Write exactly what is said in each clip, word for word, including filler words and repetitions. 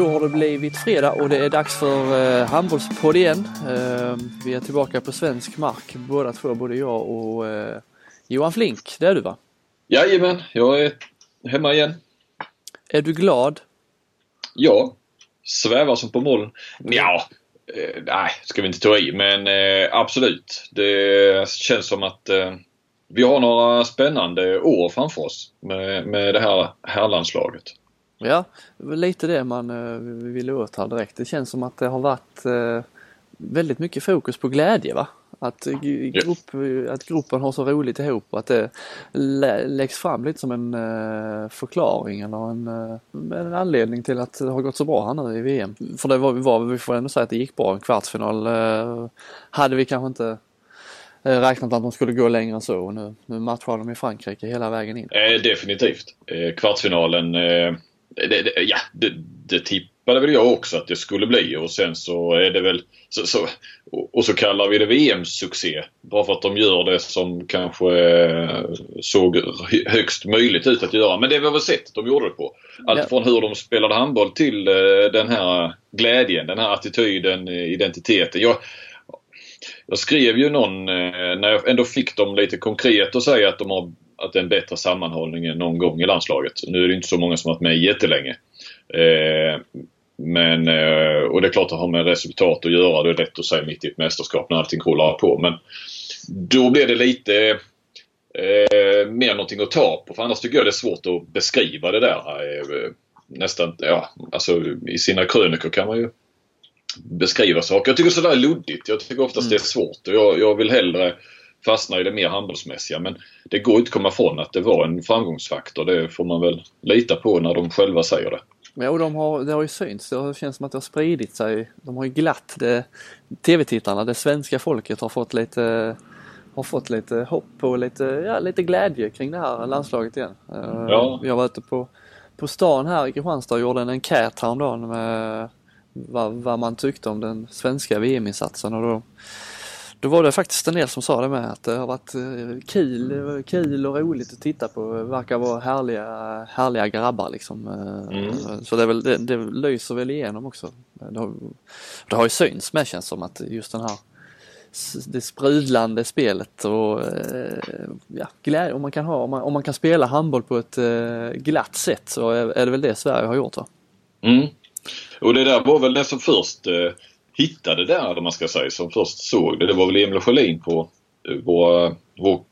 Då har det blivit fredag och det är dags för eh, handbollspodd igen. Eh, vi är tillbaka på svensk mark, båda två, både jag och eh, Johan Flink. Det är du, va? Jajamän, jag är hemma igen. Är du glad? Ja, svävar som på moln. Ja, eh, nej, ska vi inte ta i, men eh, absolut. Det känns som att eh, vi har några spännande år framför oss med, med det här härlandslaget. Ja, lite det man uh, ville åt här direkt. Det känns som att det har varit uh, väldigt mycket fokus på glädje, va? Att, g- grupp, yes. att gruppen har så roligt ihop och att det lä- läggs fram lite som en uh, förklaring eller en, uh, en anledning till att det har gått så bra här nu i V M. För det var, var vi får ändå säga att det gick bra en kvartsfinal. Uh, hade vi kanske inte räknat att de skulle gå längre än så. Nu, nu matchar de i Frankrike hela vägen in. Eh, definitivt. Eh, kvartsfinalen... Eh... Det, det, ja, det, det tippade väl jag också att det skulle bli, och sen så är det väl så, så, och så kallar vi det V M-succé bara för att de gör det som kanske såg högst möjligt ut att göra, men det var väl sättet de gjorde det på, allt från hur de spelade handboll till den här glädjen, den här attityden, identiteten. Jag, jag skrev ju någon, när jag ändå fick dem lite konkret och säga att de har att det är en bättre sammanhållning än någon gång i landslaget. Nu är det inte så många som har varit med jättelänge. Eh, men, eh, och det är klart att det har med resultat att göra. Det är lätt att säga mitt i ett mästerskap när allting kollar på. Men då blir det lite eh, mer någonting att ta på. För annars tycker jag det är svårt att beskriva det där. Eh, nästan, ja, alltså i sina krönikor kan man ju beskriva saker. Jag tycker sådär är luddigt. Jag tycker oftast mm. det är svårt. Och jag, jag vill hellre... fastnar i det mer handbollsmässiga, men det går inte att komma ifrån att det var en framgångsfaktor. Det får man väl lita på när de själva säger det. Ja, och de har, det har ju synts. Det känns som att det har spridit sig. De har ju glatt det, tv-tittarna. Det svenska folket har fått lite, har fått lite hopp och lite, ja, lite glädje kring det här landslaget igen. Ja. Jag var ute på, på stan här i Kristianstad och gjorde en enkät häromdagen med vad, vad man tyckte om den svenska V M-insatsen, och då Då var det faktiskt en del som sa det med att det har varit kul, kul och roligt att titta på. Det verkar vara härliga, härliga grabbar liksom. Mm. Så det, väl, det, det lyser väl igenom också. Det har, det har ju syns med, känns som att just den här, det sprudlande spelet och ja, glädje. Om man kan ha, om man, om man kan spela handboll på ett glatt sätt, så är det väl det Sverige har gjort då. Mm. Och det där var väl det som först... hittade där, om man ska säga, som först såg det. Det var väl Emil Sjölin på våra, vår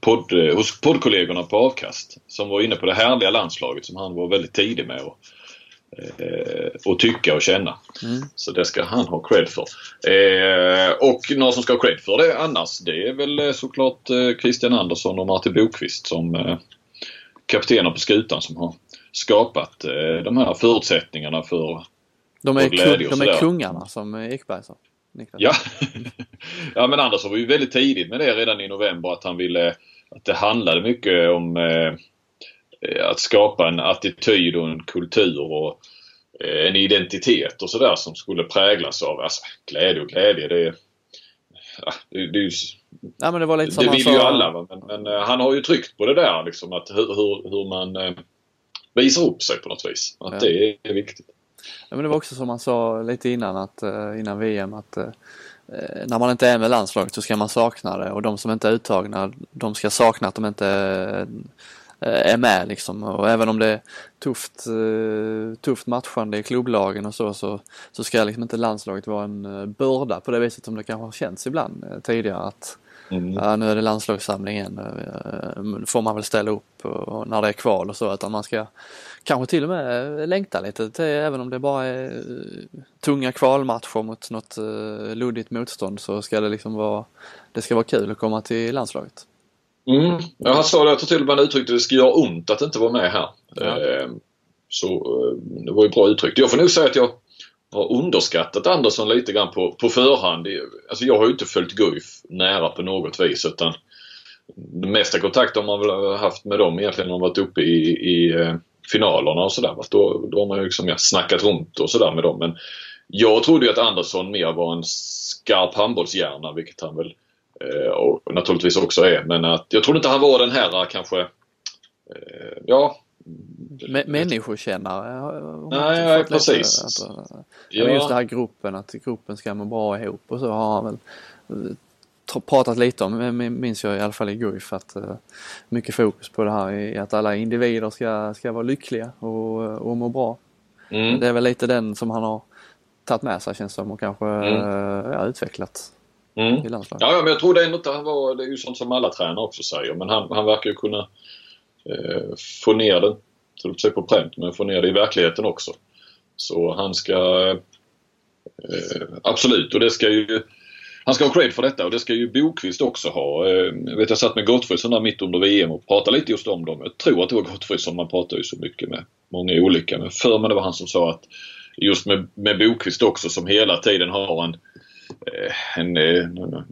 podd, hos poddkollegorna på Avkast, som var inne på det härliga landslaget som han var väldigt tidig med att eh, tycka och känna. Mm. Så det ska han ha cred för. Eh, och någon som ska ha cred för det annars, det är väl såklart eh, Kristian Andersson och Martin Bokvist som eh, kaptener på skutan, som har skapat eh, de här förutsättningarna för... De är, kung, de är kungarna, som Ekberg sa. Ja. Ja, men Andersson var ju väldigt tidigt med det redan i november, att han ville, att det handlade mycket om eh, att skapa en attityd och en kultur och eh, en identitet och sådär som skulle präglas av, alltså, glädje och glädje. Det, ja, det, det, det, ja, men det var lite som det vill sa... ju alla, men, men eh, han har ju tryckt på det där liksom, att hur, hur, hur man eh, visar upp sig på något vis, att ja. Det är viktigt. Ja, men det var också som man sa lite innan, att innan V M, att eh, när man inte är med landslaget så ska man sakna det, och de som inte är uttagna, de ska sakna att de inte eh, är med liksom. Och även om det är tufft, eh, tufft matchande i klubblagen och så, så, så ska liksom inte landslaget vara en börda på det viset som det kanske har känts ibland eh, tidigare, att mm. ja, nu är det landslagssamlingen, eh, får man väl ställa upp och, och när det är kval och så, utan man ska kanske till och med längta lite till, även om det bara är tunga kvalmatcher mot något uh, luddigt motstånd, så ska det liksom vara, det ska vara kul att komma till landslaget. Mm. Ja, han sa det, jag tror till och med uttryckte det, ska göra ont att inte vara med här. Ja. Eh, så eh, det var ju bra uttryckt. Jag får nog säga att jag har underskattat Andersson lite grann på, på förhand. Alltså jag har ju inte följt Guif nära på något vis, utan den mesta kontakten man väl haft med dem egentligen har varit uppe i, i finalerna och sådär. Då, då har man ju liksom snackat runt och sådär med dem. Men jag trodde ju att Andersson mer var en skarp handbollshjärna, vilket han väl eh, och naturligtvis också är. Men att, jag trodde inte han var den här kanske eh, ja, människokännare. Nej, ja, precis. Att, ja. Just den här gruppen, att gruppen ska man bra ihop och så har han väl pratat lite om, minns jag i alla fall i Guif, att uh, mycket fokus på det här i att alla individer ska, ska vara lyckliga och, och må bra. Mm. Det är väl lite den som han har tagit med sig, känns som, och kanske mm. uh, ja, utvecklat mm. i landslaget. Ja, ja, men jag tror det ändå inte han var, det är ju sånt som alla tränare också säger, men han, han verkar ju kunna eh, få ner det, så det på pränt, men få ner det i verkligheten också. Så han ska eh, absolut, och det ska ju han ska ha cred för detta, och det ska ju Bokvist också ha. Jag vet, jag satt med Gottfridsson där mitt under V M och pratade lite just om dem. Jag tror att det var Gottfridsson man pratade ju så mycket med. Många olika, men för mig det var han som sa att just med, med Bokvist också, som hela tiden har en, en, en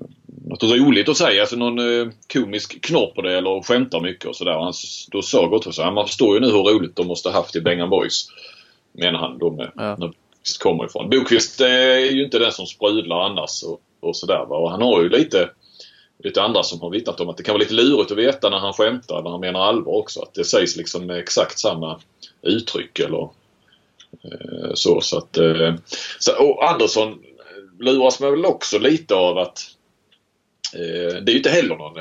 något roligt att säga, alltså någon komisk knopp på det eller skämtar mycket och sådär. Då sa Gottfridsson, man förstår ju nu hur roligt de måste haft i Bengan Boys, menar han då med, ja. När Bokvist kommer ifrån. Bokvist är ju inte den som sprudlar annars och och sådär, va? Och han har ju lite lite andra som har vittnat om att det kan vara lite lurigt att veta när han skämtar, när han menar allvar också, att det sägs liksom med exakt samma uttryck eller eh, så, så att eh, så, och Andersson luras man väl också lite av att eh, det är ju inte heller någon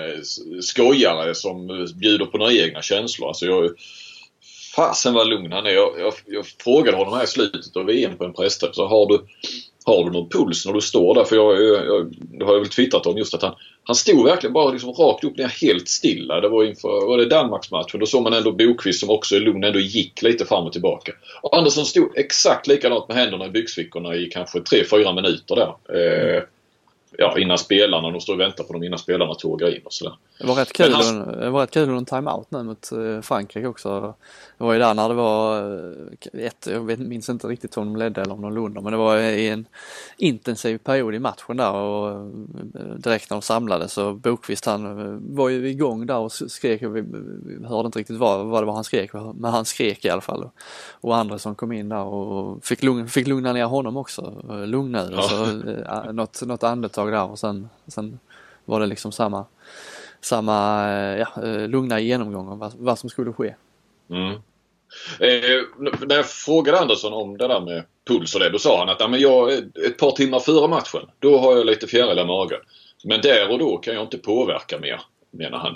skojare som bjuder på några egna känslor, alltså jag fasen vad lugn han är. Jag, jag, jag frågade honom här i slutet av V M på en pressträff, så har du Har du någon puls när du står där? För jag, jag, jag det har jag väl twittrat om just att han, han stod verkligen bara liksom rakt upp ner helt stilla. Det var inför var det Danmarks match, och då såg man ändå Bokvist som också i lugn ändå gick lite fram och tillbaka. Och Andersson stod exakt likadant med händerna i byxfickorna i kanske tre fyra minuter där. Eh, ja, innan spelarna, de står och väntar på dem innan spelarna tågar in och sådär. Det var rätt kul, han... det var rätt kul någon timeout nu mot Frankrike också. Det var ju där när det var ett, jag vet, minns inte riktigt om de ledde eller om de låg, men det var i en intensiv period i matchen där, och direkt när de samlades så Bokvist, han var ju igång där och skrek, och vi hörde inte riktigt vad, vad det var han skrek, men han skrek i alla fall. Och Andersson kom in där och fick, lugn, fick lugna ner honom också, lugna ur, ja. Så, något, något andetag där, och sen, sen var det liksom samma, samma ja, lugna genomgång om vad, vad som skulle ske. Mm. Eh, när jag frågade Andersson om det där med puls och det, då sa han att ja, men jag, ett par timmar före matchen, då har jag lite fjärilar i magen. Men där och då kan jag inte påverka mer, menar han.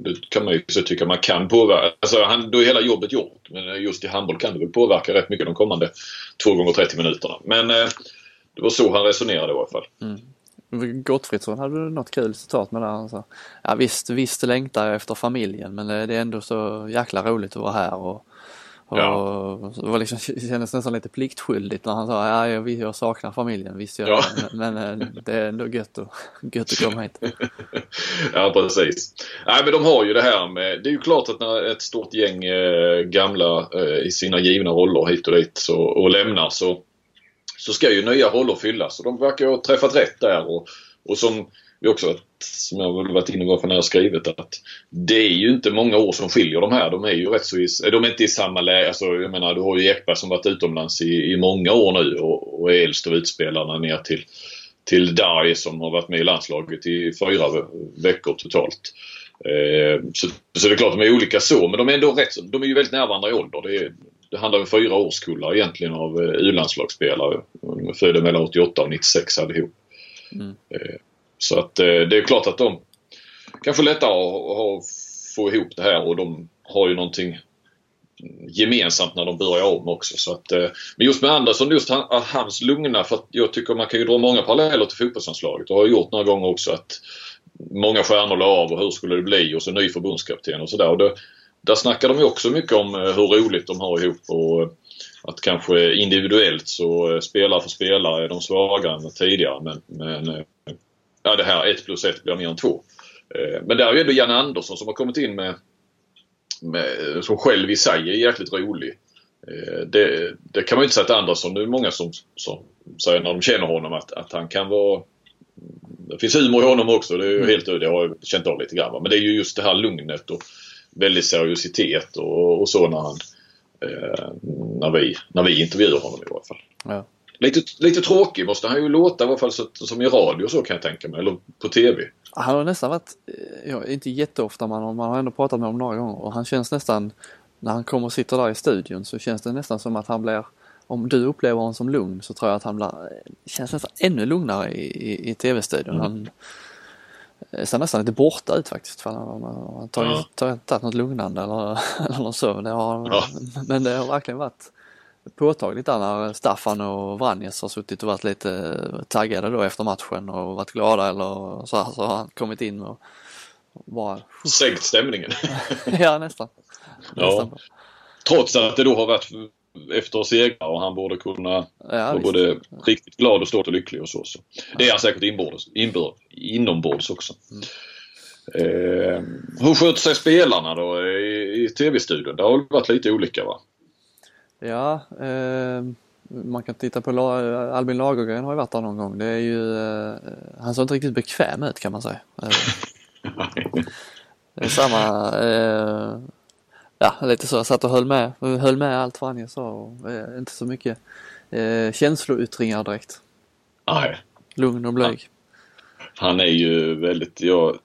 Det kan man ju så tycka man kan påverka. Alltså, han, då är hela jobbet gjort, men just i handboll kan du väl påverka rätt mycket de kommande två gånger trettio minuterna. Men eh, det var så han resonerade i alla fall. Mm. Gottfridsson hade något kul citat med det. Han sa, ja, visst, visst längtar jag efter familjen, men det är ändå så jäkla roligt att vara här. Och, och, ja. och det var liksom, kändes nästan lite pliktskyldigt när han sa, ja, jag, jag saknar familjen, visst jag. Ja. Men, men det är ändå gött, och, gött att komma hit. Ja, precis. Nej, men de har ju det här med, det är ju klart att när ett stort gäng eh, gamla eh, i sina givna roller hit och dit så, och lämnar, så så ska ju nya roller fyllas, och de verkar ha träffat rätt där, och, och som vi också, som jag har varit inne på när jag skrivit, att det är ju inte många år som skiljer de här, de är ju rätt så i, de är inte i samma läge, alltså, jag menar, du har ju Eppa som varit utomlands i, i många år nu och, och är äldst av utspelarna, ner till, till Dari som har varit med i landslaget i fyra veckor totalt. Eh, så, så det är klart de är olika så, men de är ändå rätt så, de är ju väldigt nära varandra i ålder. Det är Det handlar om fyra årskullar egentligen av U-landslagsspelare. De födde mellan åttioåtta och nittiosex allihop. Mm. Så att det är klart att de kanske lättare att få ihop det här, och de har ju någonting gemensamt när de börjar om också. Så att, men just med Andersson, just hans lugna, för att jag tycker man kan ju dra många paralleller till fotbollslandslaget, och har gjort några gånger också, att många stjärnor la av och hur skulle det bli, och så ny förbundskapten och sådär, och det där snackar de ju också mycket om hur roligt de har ihop, och att kanske individuellt så spelare för spelare är de svagare än tidigare, men, men ja, det här ett plus ett blir mer än två. Men där är ju ändå Janne Andersson som har kommit in med, med som själv i sig är jäkligt rolig. Det, det kan man ju inte säga att Andersson, det är många som, som säger när de känner honom att, att han kan vara, det finns humor i honom också, det är ju helt öde, jag har känt av lite grann, men det är ju just det här lugnet och väldigt seriositet och, och så när han eh, när vi när vi intervjuar honom i alla fall. Ja. Lite lite tråkig måste han ju låta i alla fall, så, som i radio så kan jag tänka mig, eller på T V. Han har nästan varit, ja, inte jätteofta, man man har ändå pratat med honom några gånger, och han känns nästan när han kommer och sitter där i studion så känns det nästan som att han blir, om du upplever honom som lugn så tror jag att han blir, känns nästan ännu lugnare i, i, i tv-studion. Mm. Han ser nästan lite borta ut faktiskt. För han, han tar ju ja. inte något lugnande eller, eller någon sömn. Ja, ja. Men det har verkligen varit påtagligt där när Staffan och Vranjes har suttit och varit lite taggade då efter matchen och varit glada eller så här, så har han kommit in och bara sänkt stämningen. Ja, nästan. nästan. Ja. Trots att det då har varit efter segrar och han borde kunna ja, vara både riktigt glad och stort och lycklig och så. så. Det är han säkert inbordes, inbörd, inombords också. Mm. Eh, hur sköter sig spelarna då i, i tv-studion? Det har varit lite olika, va? Ja, eh, man kan titta på La- Albin Lagergren har ju varit där någon gång. Det är ju, eh, han såg inte riktigt bekväm ut kan man säga. Det är samma... Eh, Ja, lite så. Jag satt och höll med, höll med allt vad han sa. Och, eh, inte så mycket eh, känslouttringar direkt. Nej. Lugn och blyg. Han är ju väldigt... Jag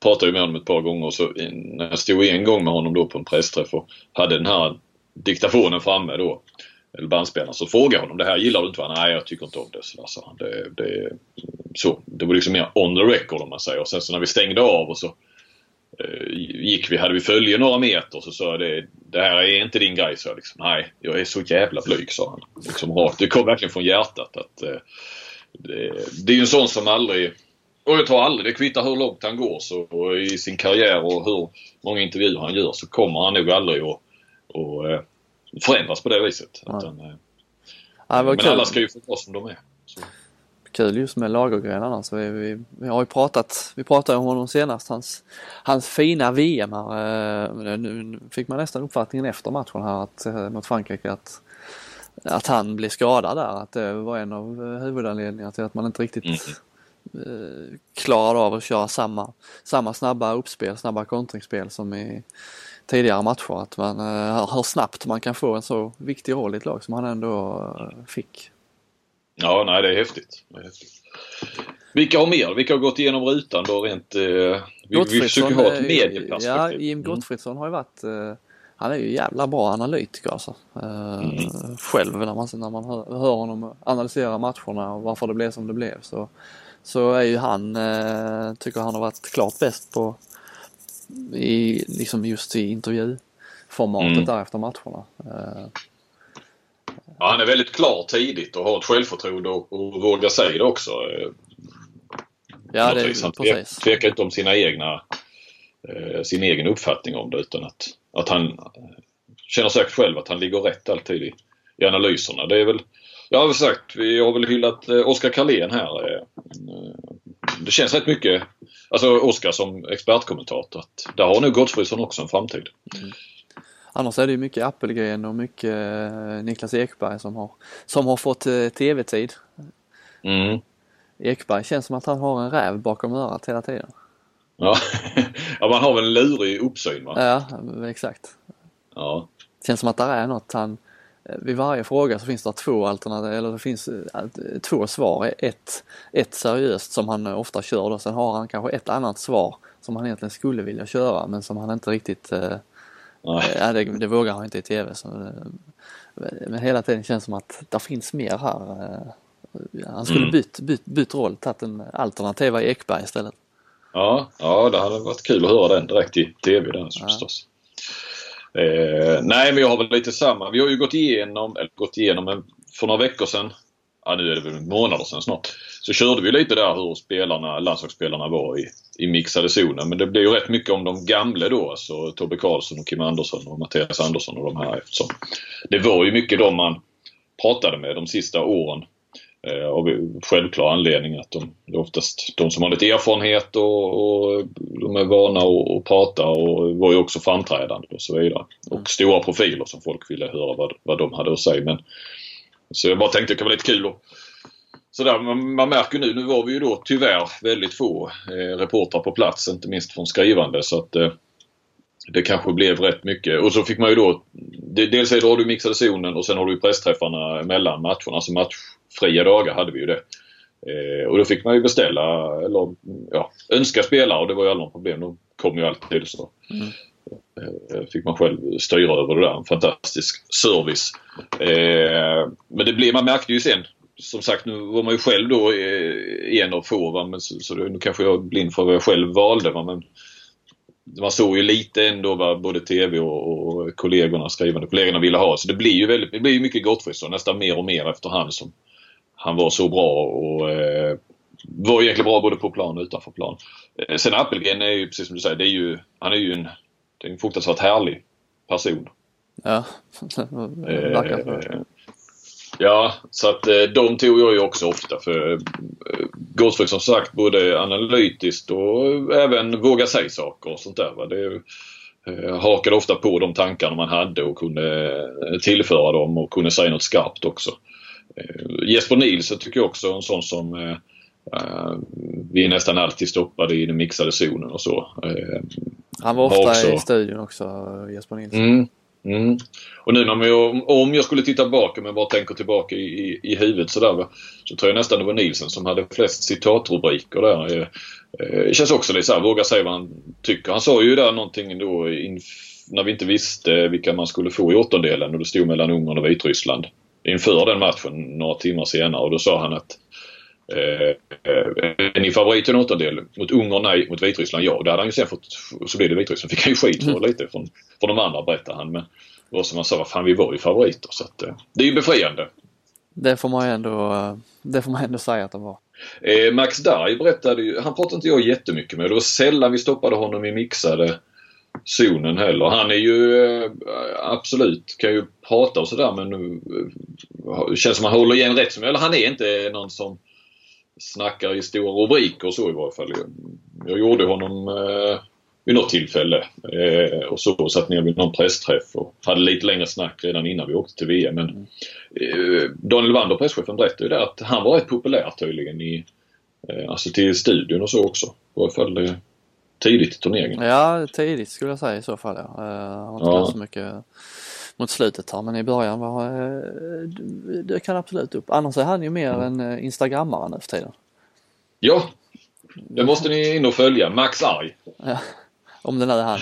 pratade ju med honom ett par gånger. Och så när jag stod en gång med honom då på en pressträff och hade den här diktafonen framme då. Eller bandspelaren. Så frågade jag honom, det här gillar du inte va? Nej, jag tycker inte om det. Så, alltså, det, det, så. Det var liksom mer on the record om man säger. Och sen så när vi stängde av och så... gick vi, hade vi följer några meter så sa det, det här är inte din grej, så jag liksom, nej, jag är så jävla blyg, sa han liksom rakt, det kom verkligen från hjärtat att eh, det, det är ju en sån som aldrig, och jag tar aldrig, det kvittar hur långt han går så, och i sin karriär och hur många intervjuer han gör så kommer han nog aldrig att, och, eh, förändras på det viset ja. Utan, eh, ja, men kul. Alla ska ju få vara som de är så. Kul just med Lagergren så vi, vi, vi har ju pratat vi pratade om honom senast hans, hans fina V M här, eh, nu fick man nästan uppfattningen efter matchen här att, eh, mot Frankrike att, att han blev skadad där, att det var en av huvudanledningarna till att man inte riktigt eh, klarade av att köra samma, samma snabba uppspel, snabba kontringsspel som i tidigare matcher, att man, eh, hur snabbt man kan få en så viktig roll i ett lag som han ändå eh, fick. Ja, nej, det är häftigt. Det är häftigt. Vilka har mer? Vilka har gått igenom rutan då rent... Eh, vi, vi försöker ha ett medieperspektiv. Ja, Jim Gottfridsson har ju varit... Eh, han är ju jävla bra analytiker alltså. Eh, mm. Själv när man, när man hör, hör honom analysera matcherna och varför det blev som det blev så, så är ju han... Eh, tycker han har varit klart bäst på... I, liksom just i intervjuformatet mm. där efter matcherna. Eh, Ja, han är väldigt klar tidigt och har ett självförtroende och, och vågar säga det också. Ja, det, han precis. Tvekar inte om sina egna, eh, sin egen uppfattning om det, utan att, att han känner säkert själv att han ligger rätt alltid i, i analyserna. Det är väl, jag har väl sagt, vi har väl hyllat eh, Oscar Carlén här. Eh, det känns rätt mycket, alltså Oscar som expertkommentator, att där har nu Gottfridsson också en framtid. Mm. Annars är det ju mycket Appelgren och mycket Niklas Ekberg som har, som har fått tv-tid. Mm. Ekberg känns som att han har en räv bakom örat hela tiden. Ja, ja man har väl en lurig uppsyn va? Ja, exakt. Ja. Känns som att det är något han... Vid varje fråga så finns det två alternativ, eller det finns två svar. Ett, ett seriöst som han ofta kör och sen har han kanske ett annat svar som han egentligen skulle vilja köra men som han inte riktigt... Ja, det, det vågar han inte i tv så det, men hela tiden känns som att det finns mer här. Han skulle mm. byt, byt, byt roll, tagit en alternativa Ekberg istället. Ja, ja, det hade varit kul att höra den direkt i tv där, ja. Förstås. Eh, nej, men jag har väl lite samma. Vi har ju gått igenom, eller gått igenom för några veckor sedan, ja nu är det väl månader sedan snart, så körde vi lite där hur spelarna, landslagsspelarna var i, i mixade zonen. Men det blev ju rätt mycket om de gamla då, alltså Tobbe Karlsson och Kim Andersson och Mattias Andersson och de här, eftersom det var ju mycket de man pratade med de sista åren eh, av självklar anledning att de är oftast de som har lite erfarenhet och, och de är vana att prata och var ju också framträdande och så vidare. Och stora profiler som folk ville höra vad, vad de hade att säga, men så jag bara tänkte det kan vara lite kul. Så där, man, man märker nu, nu var vi ju då tyvärr väldigt få eh, reportrar på plats, inte minst från skrivande, så att eh, det kanske blev rätt mycket. Och så fick man ju då, det, dels har du mixade zonen och sen har du pressträffarna mellan matcherna, alltså matchfria dagar hade vi ju det. Eh, och då fick man ju beställa, eller ja, önska spelare och det var ju aldrig något problem, de kom ju alltid så. Mm. fick man själv styra över det där. En fantastisk service. Eh, men det blev, man märkte ju sen, som sagt, nu var man ju själv då en av få, va? Men så, så nu kanske jag är blind för vad jag själv valde, va? Men man såg ju lite ändå vad både tv och, och kollegorna, skrivande kollegorna ville ha. Så det blir ju väldigt, det blir ju mycket Gottfridsson, nästan mer och mer efterhand som han var så bra och eh, var egentligen bra både på plan och utanför plan. Eh, sen Appelgren är ju, precis som du säger, det är ju, han är ju en, det är en fruktansvärt härlig person. Ja, eh, ja så att eh, de tog jag ju också ofta för eh, Gottfridsson, som sagt, både analytiskt och även våga säga saker och sånt där. Va? Det eh, hakade ofta på de tankarna man hade och kunde tillföra dem och kunde säga något skarpt också. Eh, Jesper Nilsson tycker jag också en sån som eh, eh, vi nästan alltid stoppade i den mixade zonen och så. Eh, Han var ofta också i studion också, Jesper Nilsson. Mm, mm. Och nu när jag, om jag skulle titta bak, men bara tänker tillbaka i, i, i huvudet så där, så tror jag nästan det var Nilsson som hade flest citatrubriker där. Det känns också lite så här, våga säga vad han tycker. Han sa ju där någonting då inf- när vi inte visste vilka man skulle få i åttondelen och det stod mellan Ungern och Vitryssland inför den matchen några timmar senare, och då sa han att Eh, ni favorit i en åttondel mot Ungern, nej, mot Vitryssland, ja. Och där hade han ju sen fått, så blev det Vitryssland, fick han ju skit för lite från, från de andra, berättade han. Men det var som han sa, vad fan, vi var ju favoriter, så att, eh, det är ju befriande. Det får man ju ändå, det får man ändå säga att de var. eh, Max Darj berättade ju, han pratade inte jag jättemycket med, det var sällan vi stoppade honom i mixade zonen heller. Han är ju absolut, kan ju prata och sådär, men nu känns som han håller igen rätt som, eller han är inte någon som snackar i stora rubriker och så i varje fall. Jag gjorde honom eh, vid något tillfälle eh, och så satt ner vid någon pressträff och hade lite längre snack redan innan vi åkte till V M. Men eh, Daniel Wander, presschefen, berättade ju där att han var rätt populär tydligen i, eh, alltså till studion och så också. I varje fall eh, tidigt i turneringen. Ja, tidigt skulle jag säga i så fall. Ja. Eh, har inte ja. så mycket mot slutet här, men i början var det kan absolut upp. Annars är han ju mer mm. en instagrammare nu för tiden. Ja, det måste ni in och följa. Max Arg. Ja, om den hade han.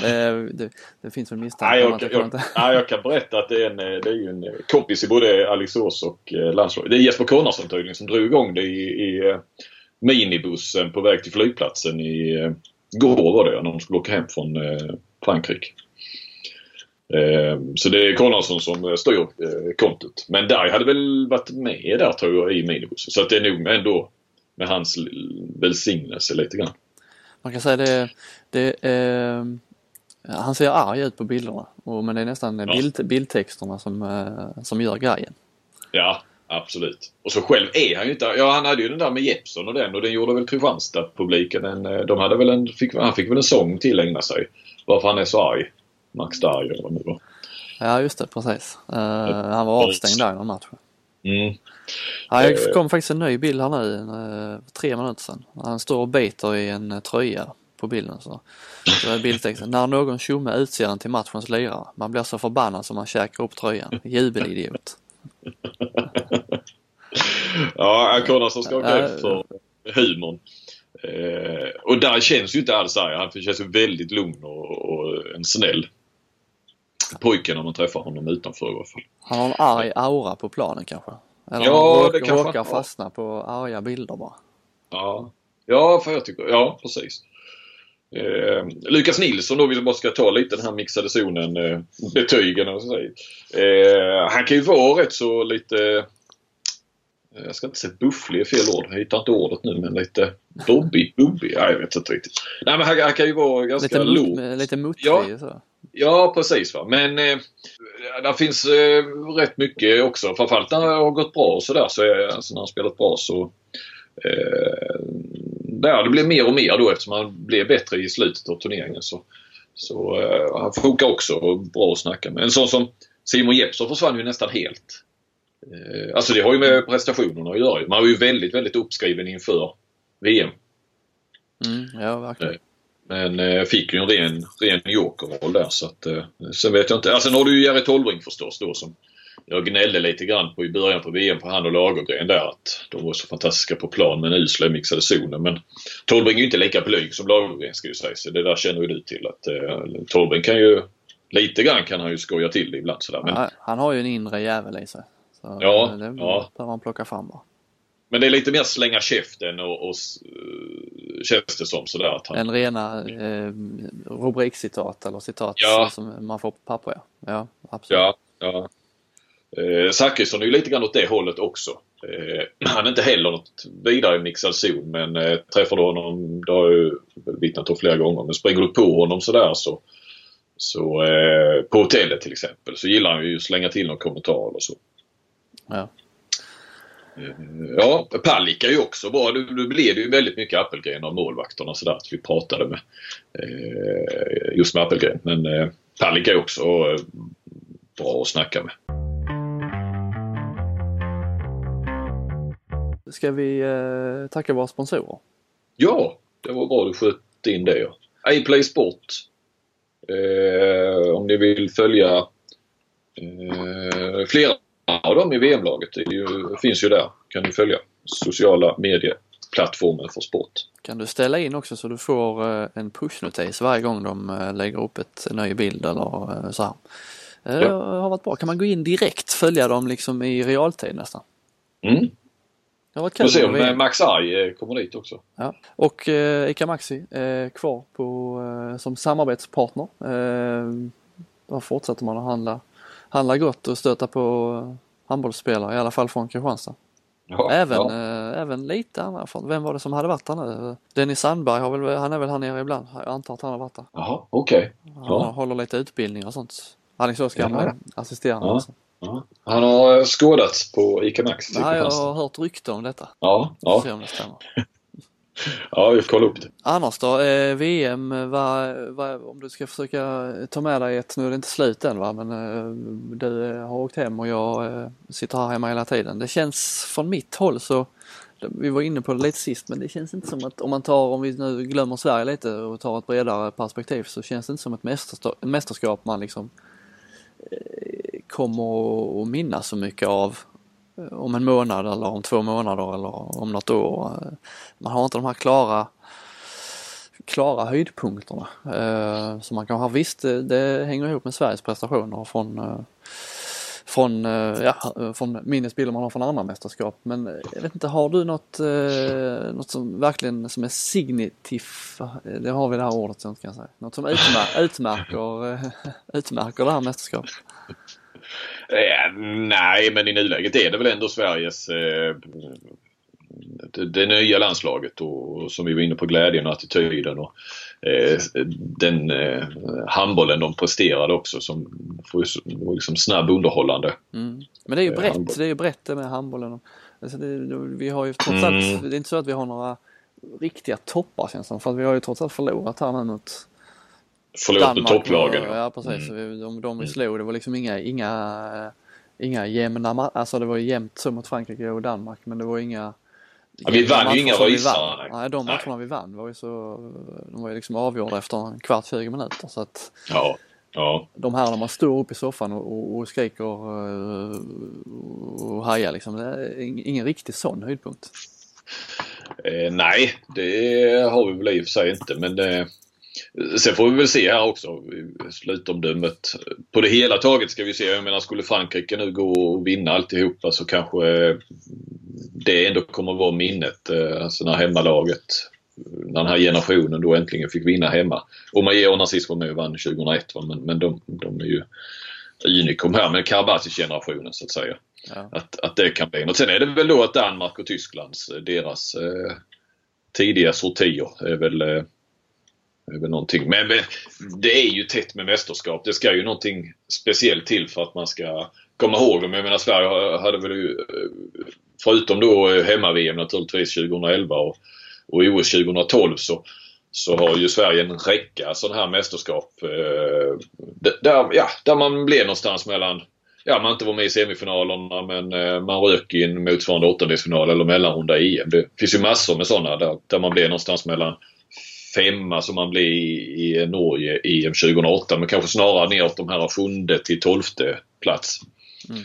Det, det finns väl misstanke. Nej, jag, jag, jag, jag, jag kan berätta att det är, en, det är ju en kompis i både Alingsås och landslaget. Det är Jesper Karlsson tydligen som drog igång det i, i minibussen på väg till flygplatsen i går var det, när de skulle åka hem från Frankrike. Så det är Karlsson som styr kontot. Men Dari hade väl varit med där, tror jag, i minibussen. Så att det är nog ändå med hans välsignelse lite grann. Man kan säga det, det är, han ser arg ut på bilderna, men det är nästan ja. bild, bildtexterna som, som gör grejen. Ja, absolut. Och så själv är han ju inte, ja, han hade ju den där med Jeppsson och den, och den gjorde väl Kristianstad-publiken. En, de hade väl en, fick, han fick väl en sång tillägna sig varför han är så arg. Max Darj eller vad det var. Ja, just det, precis. Uh, han var avstängd där i någon match. Mm. Det kom faktiskt en ny bild här nu uh, tre minuter sedan. Han står och biter i en tröja på bilden. Så, så är bildtexten. När någon tjomme utser den till matchens lirare. Man blir så förbannad som man käkar upp tröjan. Jubelidiot. Ja, jag kollar som ska åka uh, ut för humorn. Eh, och där känns ju inte alls här. Han känns ju väldigt lugn och, och en snäll pojke när man träffar honom utanför i alla fall. Han har en arg aura på planen kanske. Eller ja, han det kan råkar fastna på arga bilder bara. Ja, ja, för jag tycker, ja precis. Eh, Lukas Nilsson då, vi bara ska ta lite den här mixade zonen, eh, betygen och så säger. Eh, han kan ju vara rätt så lite, jag ska inte säga bufflig är fel ord, jag hittar inte ordet nu, men lite bobby, bobby, nej, jag vet inte riktigt. Nej, men han, han kan ju vara ganska lite låg. Mut, lite muttrig, ja, så. Ja, precis va. Men eh, där finns eh, rätt mycket också. Framförallt när det har gått bra och sådär, så är, alltså, när han spelat bra så eh, där, det blev mer och mer då eftersom han blev bättre i slutet av turneringen. Så, så eh, han funkar också och bra att snacka med. En sån som Simon Jepps försvann ju nästan helt. Alltså det har ju med prestationerna att göra. Man var ju väldigt, väldigt uppskriven inför V M. Mm, ja, verkligen. Men fick ju en ren, ren jokerroll där. Så att, sen vet jag inte. Alltså, sen har du ju Gerrit Tolvring förstås då, som jag gnällde lite grann på i början på V M på han och Lagergren där, att de var så fantastiska på plan men usla i mixade zoner. Men Tolvring är ju inte lika blyg som Lagergren, ska ju säga. Så det där känner ju du till, att eh, Tolvring kan ju lite grann kan han ju skoja till ibland sådär. Men... Ja, han har ju en inre jävel i sig. Så ja, det ja. Behöver han plocka fram bara. Men det är lite mer slänga käften och, och uh, känns det som sådär. Att han... En rena eh, rubrikcitat eller citat ja. Som man får på papper. Ja, ja absolut. Ja, ja. Eh, Zachrisson är ju lite grann åt det hållet också. Eh, han är inte heller något vidare i Nixalzon, men eh, träffar du honom, det har ju vittnat om flera gånger, men springer du på honom sådär så, så eh, på hotellet till exempel, så gillar han ju att slänga till någon kommentar eller så. Ja. Ja, Pallica är ju också bra. Nu, nu blev det ju väldigt mycket Appelgren av målvakterna sådär att vi pratade med eh, just med Appelgren. Men eh, Pallica är också eh, bra att snacka med. Ska vi eh, tacka våra sponsorer? Ja, det var bra du sköt in det. Ja. iPlay Sport. Eh, om ni vill följa eh, flera av dem i V M-laget, det är ju, finns ju där, kan du följa sociala medieplattformen för sport. Kan du ställa in också så du får en pushnotis varje gång de lägger upp ett ny bild eller så här. Det ja. Har varit bra. Kan man gå in direkt, följa dem liksom i realtid nästan? Mm. Jag får se om Max Darj kommer dit också. Ja. Och eh, Ica Maxi är kvar på, eh, som samarbetspartner. Eh, då fortsätter man att handla handla gott och stöta på handbollsspelare, i alla fall från Kristianstad. Ja, även, ja. Eh, även lite andra. Vem var det som hade varit där nu? Dennis Sandberg, har väl, han är väl här nere ibland. Jag antar att han har varit där. Jaha, okej. Okay. Han ja. Håller lite utbildning och sånt. Han är så gammal ja. Assisterande. Ja. Alltså. Ja. Han har skådats på Ica Maxi. Ja, jag har hört rykte om detta. Ja, ja. Se om det stämmer. Ja, vi får kolla upp det. Annars då, eh, V M, va, va, om du ska försöka ta med dig ett, nu är det inte slut än va, men eh, du har åkt hem och jag eh, sitter här hemma hela tiden. Det känns från mitt håll så, vi var inne på det lite sist, men det känns inte som att om man tar, om vi nu glömmer Sverige lite och tar ett bredare perspektiv, så känns det inte som ett mästerskap, mästerskap man liksom eh, kommer att minnas så mycket av. Om en månad eller om två månader eller om något år. Man har inte de här klara klara höjdpunkterna eh, som man kan ha. Visst, det hänger ihop med Sveriges prestationer från, eh, från, eh, ja, från minnesbilder man har från andra mästerskap. Men jag vet inte, har du något, eh, något som verkligen som är signifikativt? Det har vi det här ordet, jag inte kan säga. Något som utmär- utmärker, utmärker det här mästerskapet? Eh, nej, men i nuläget är det väl ändå Sveriges eh, det, det nya landslaget och, och som vi var inne på, glädjen och attityden och eh, den eh, handbollen de presterade också, som var liksom snabb underhållande. Mm. Men det är ju brett, eh, det är ju brett med handbollen. Alltså det, vi har ju trots allt, mm. det är inte så att vi har några riktiga toppar känns som, för att vi har ju trots allt förlorat här något. Förlåt med topplagen. Och, ja, precis. Mm. De, de vi slog, det var liksom inga, inga, inga jämna... Alltså det var ju jämnt så mot Frankrike och Danmark, men det var inga... Ja, vi vann ju inga rysarna. Nej. nej, de matcherna vi vann var ju så... De var ju liksom avgjorda efter en kvart, tjugo minuter. Så att ja, ja. De här när man står upp i soffan och, och, och skriker och, och hajar liksom, det är ingen riktig sån höjdpunkt. Eh, nej, det har vi väl i och för sig inte, men... Eh... Sen får vi väl se här också slutomdömet. På det hela taget ska vi se, jag menar, skulle Frankrike nu gå och vinna alltihopa så kanske det ändå kommer att vara minnet, alltså när hemmalaget, när den här generationen då äntligen fick vinna hemma. Och man ger nazist var med och vann tjugohundraett, men, men de, de är ju unikum här med Karabatic-generationen så att säga, ja. att, att det kan bli. Och sen är det väl då att Danmark och Tysklands, deras eh, tidiga sortier är väl eh, någonting. Men det är ju tätt med mästerskap. Det ska ju någonting speciellt till för att man ska komma ihåg dem. Jag menar, Sverige hade väl ju, förutom då hemma-V M naturligtvis tjugoelva och, och O S tjugotolv, så, så har ju Sverige en räcka sådana här mästerskap eh, där, ja, där man blev någonstans mellan, ja, man inte var med i semifinalerna men eh, man rök in motsvarande åttondelsfinal eller mellanrunda i E M. Det finns ju massor med sådana där, där man blev någonstans mellan femma som man blir i Norge i E M tjugohundraåtta, men kanske snarare neråt de här sjunde till tolfte plats. Mm.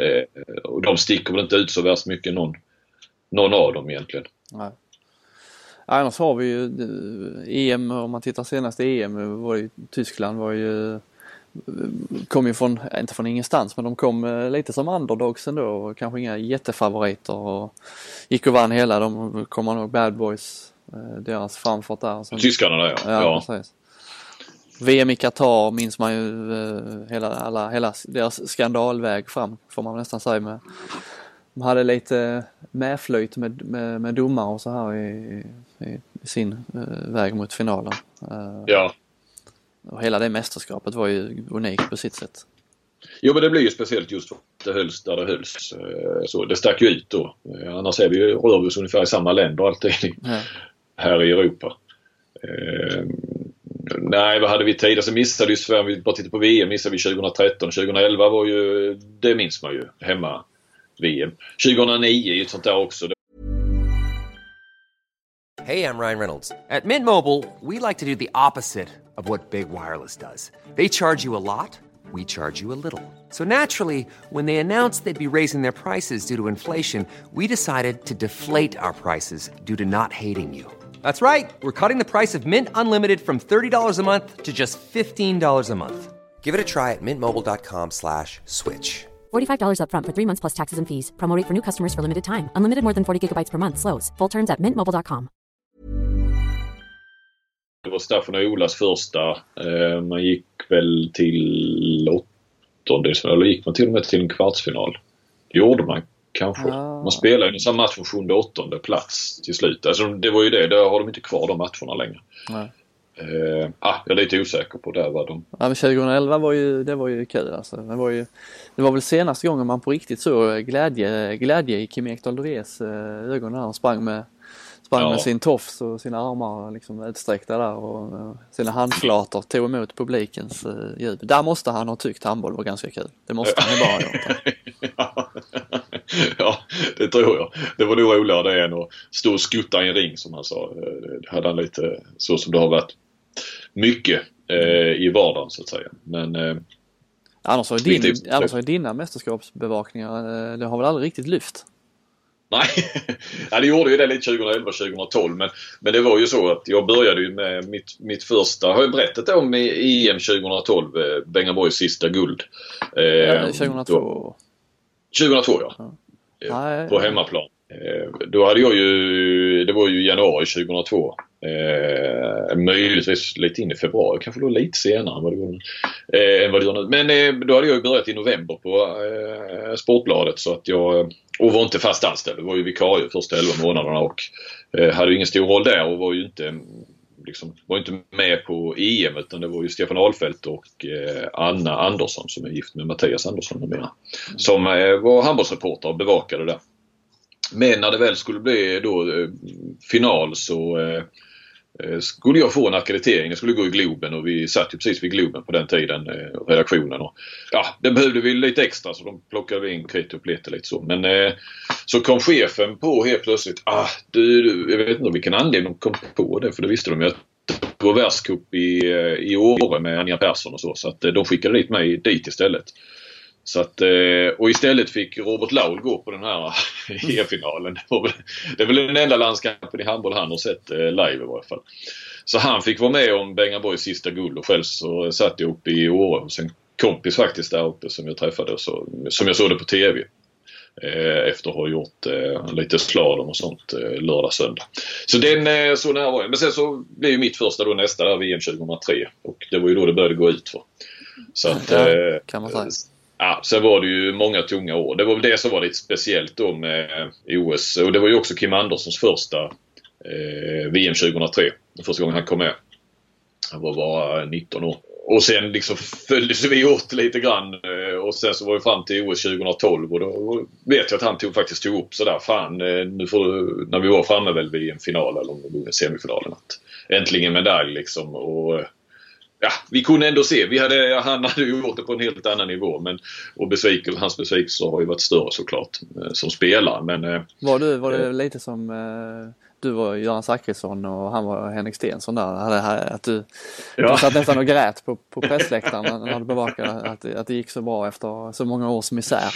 Eh, och de sticker väl inte ut så värst mycket någon, någon av dem egentligen. Nej. Annars har vi ju E M, om man tittar senast E M var ju, Tyskland var ju kom ju från, inte från ingenstans, men de kom lite som underdogs ändå och kanske inga jättefavoriter och gick och vann hela, de kommer nog Bad Boys, deras framfart där. Sen, tyskarna där, ja. Ja, precis. V M i Qatar minns man ju hela, alla, hela deras skandalväg fram, får man nästan säga. Med. De hade lite medflöjt med, med, med domar och så här i, i, i sin väg mot finalen. Ja. Och hela det mästerskapet var ju unikt på sitt sätt. Jo, men det blir ju speciellt just för att det hölls där det hölls. Så det stack ju ut då. Annars är vi ju rör oss ungefär i samma länder alltid ja. Här i Europa. Ehm, nej, vad hade vi tid? Alltså missade ju Sverige, vi bara tittar på V M, missade vi tjugohundratretton. tjugohundraelva var ju, det minns man ju, hemma V M. tjugohundranio är ju ett sånt där också. Hey, I'm Ryan Reynolds. At Mint Mobile, we like to do the opposite of what Big Wireless does. They charge you a lot, we charge you a little. So naturally, when they announced they'd be raising their prices due to inflation, we decided to deflate our prices due to not hating you. That's right. We're cutting the price of Mint Unlimited from thirty dollars a month to just fifteen dollars a month. Give it a try at mintmobile.com slash switch. forty-five dollars up front for three months plus taxes and fees. Promo rate for new customers for limited time. Unlimited more than forty gigabytes per month slows. Full terms at mint mobile dot com. Det var Staffan och Olas första. Man gick väl till åttondelsfinal, eller gick man till och med till en kvartsfinal. Det gjorde man kanske. Ja. Man spelade ju samma match från sjunde och åttonde plats till slut. Alltså, det var ju det, där har de inte kvar de matcherna längre. Nej. Uh, ah, jag är lite osäker på det. Var de... ja, men tjugohundraelva var ju, det var ju kul. Alltså. Det, var ju, det var väl senaste gången man på riktigt så glädje, glädje i Kim Ekdahl-Dories ögon när han sprang med Sprang ja. med sin tofs och sina armar liksom utsträckta där och sina handflator tog emot publikens ljud. Där måste han ha tyckt handboll var ganska kul. Det måste han ju bara ha gjort. Ja. Ja, det tror jag. Det var nog roligare det än att stå och skutta i en ring som han sa. Det hade han lite så som det har varit mycket eh, i vardagen så att säga. Men... Eh, annars har ju din, annars dina mästerskapsbevakningar, det har väl aldrig riktigt lyft? Nej, ja, det gjorde ju det lite tjugohundraelva tjugotolv, men, men det var ju så att jag började ju med mitt, mitt första, har jag berättat om i E M tjugohundratolv, Bengaborgs sista guld. Eh, ja, tjugohundratvå. tjugohundratvå, ja. ja. Nej, på hemmaplan. Eh, då hade jag ju, det var ju januari tjugohundratvå, eh, möjligtvis lite in i februari, kanske då lite senare vad det var, eh, än vad det var nu. Men eh, då hade jag ju börjat i november på eh, Sportbladet, så att jag... Och var inte fast anställd. Det var ju vikarie första elva månaderna och eh, hade ju ingen stor roll där och var ju inte, liksom, var inte med på E M, utan det var ju Stefan Ahlfeldt och eh, Anna Andersson som är gift med Mattias Andersson och mera, som eh, var handbollsreporter och bevakade där. Men när det väl skulle bli då eh, final så eh, skulle jag få en akkreditering. Jag skulle gå i Globen och vi satt ju precis vid Globen på den tiden, redaktionen, och ja, det behövde vi lite extra så de plockade in krit och lite lite så. Men eh, så kom chefen på helt plötsligt, ah, du, du, jag vet inte vilken anledning de kom på det, för det visste de ju att det var världscup i, i år med Anja Persson och så, så att de skickade dit mig dit istället. Så att, och istället fick Robert Laul gå på den här E-finalen. Det är väl den enda landskampen i handboll han har sett live i varje fall. Så han fick vara med om Bengaborgs sista guld, och själv så satt jag uppe i Åre hos en kompis faktiskt där uppe som jag träffade och så, som jag såg det på tv efter att ha gjort lite slalom och sånt lördag söndag. Så den, så nära var jag. Men sen så blev ju mitt första då nästa där, V M tjugohundratre, och det var ju då det började gå ut för. Så att, ja, kan man säga. Ja, sen var det ju många tunga år. Det var väl det som var lite speciellt då med O S. Och det var ju också Kim Anderssons första eh, V M tjugohundratre. Den första gången han kom med. Han var bara nitton år. Och sen liksom följdes vi åt lite grann. Och sen så var vi fram till O S tjugohundratolv. Och då vet jag att han tog, faktiskt tog upp sådär. Fan, nu får, när vi var framme väl vid en final eller semifinalen. Att äntligen medalj liksom. Och... ja, vi kunde ändå se. Vi hade, han hade ju gjort det på en helt annan nivå, men, och besvikel, hans besvikelse har ju varit större såklart som spelare. Men, var, du, var det eh, lite som eh, du var Göran Zachrisson och han var Henrik Stensson där? Att du, ja. du satt nästan och grät på, på pressläktaren när du bevakade att, att det gick så bra efter så många års misär.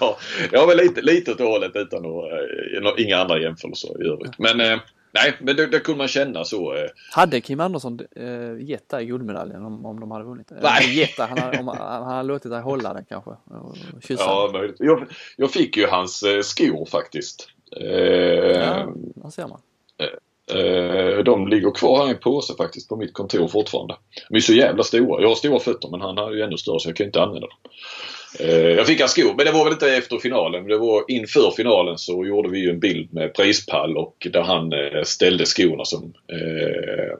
Ja, jag var lite, lite åt hållet utan och, inga andra jämförelser i övrigt. Men... Eh, Nej, men det, det kunde man känna så. Eh. Hade Kim Andersson eh, gett dig guldmedaljen om, om de hade vunnit? Nej. Gett dig, han, hade, om, han hade låtit dig hålla den kanske. Och ja, möjligt. Jag, jag fick ju hans eh, skor faktiskt. Eh, ja, vad ser man? Eh, eh, de ligger kvar här i påse faktiskt på mitt kontor fortfarande. De är så jävla stora. Jag har stora fötter, men han har ju ännu större så jag kan inte använda dem. Jag fick en sko, men det var väl inte efter finalen, men det var inför finalen så gjorde vi ju en bild med prispall och där han ställde skorna som eh,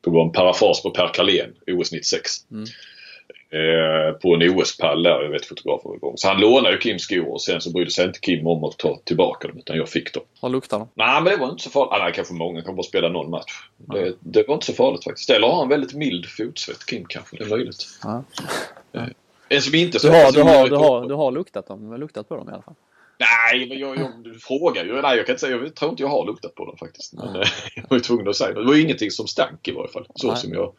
skulle vara en parafras på Per Carlén, O S nittiosex mm. eh, på en O S-pall där, jag vet fotografen var igång. Så han lånade ju Kims skor och sen så brydde sig inte Kim om att ta tillbaka dem utan jag fick dem. Vad luktar de? Nej, men det var inte så farligt. Ah, nej, kanske många kan bara spela någon match. Mm. Det, det var inte så farligt faktiskt. Eller har han väldigt mild fotsvett, Kim kanske, det är möjligt. Mm. Mm. Som inte så du, har, du, har, du, har, du har luktat dem, du har luktat på dem i alla fall. Nej, men jag, jag du frågar ju. Nej, jag kan inte säga, jag tror inte jag har luktat på dem faktiskt. Men mm. jag var ju tvungen att säga. Det var ju ingenting som stank i varje fall. Så mm. som jag,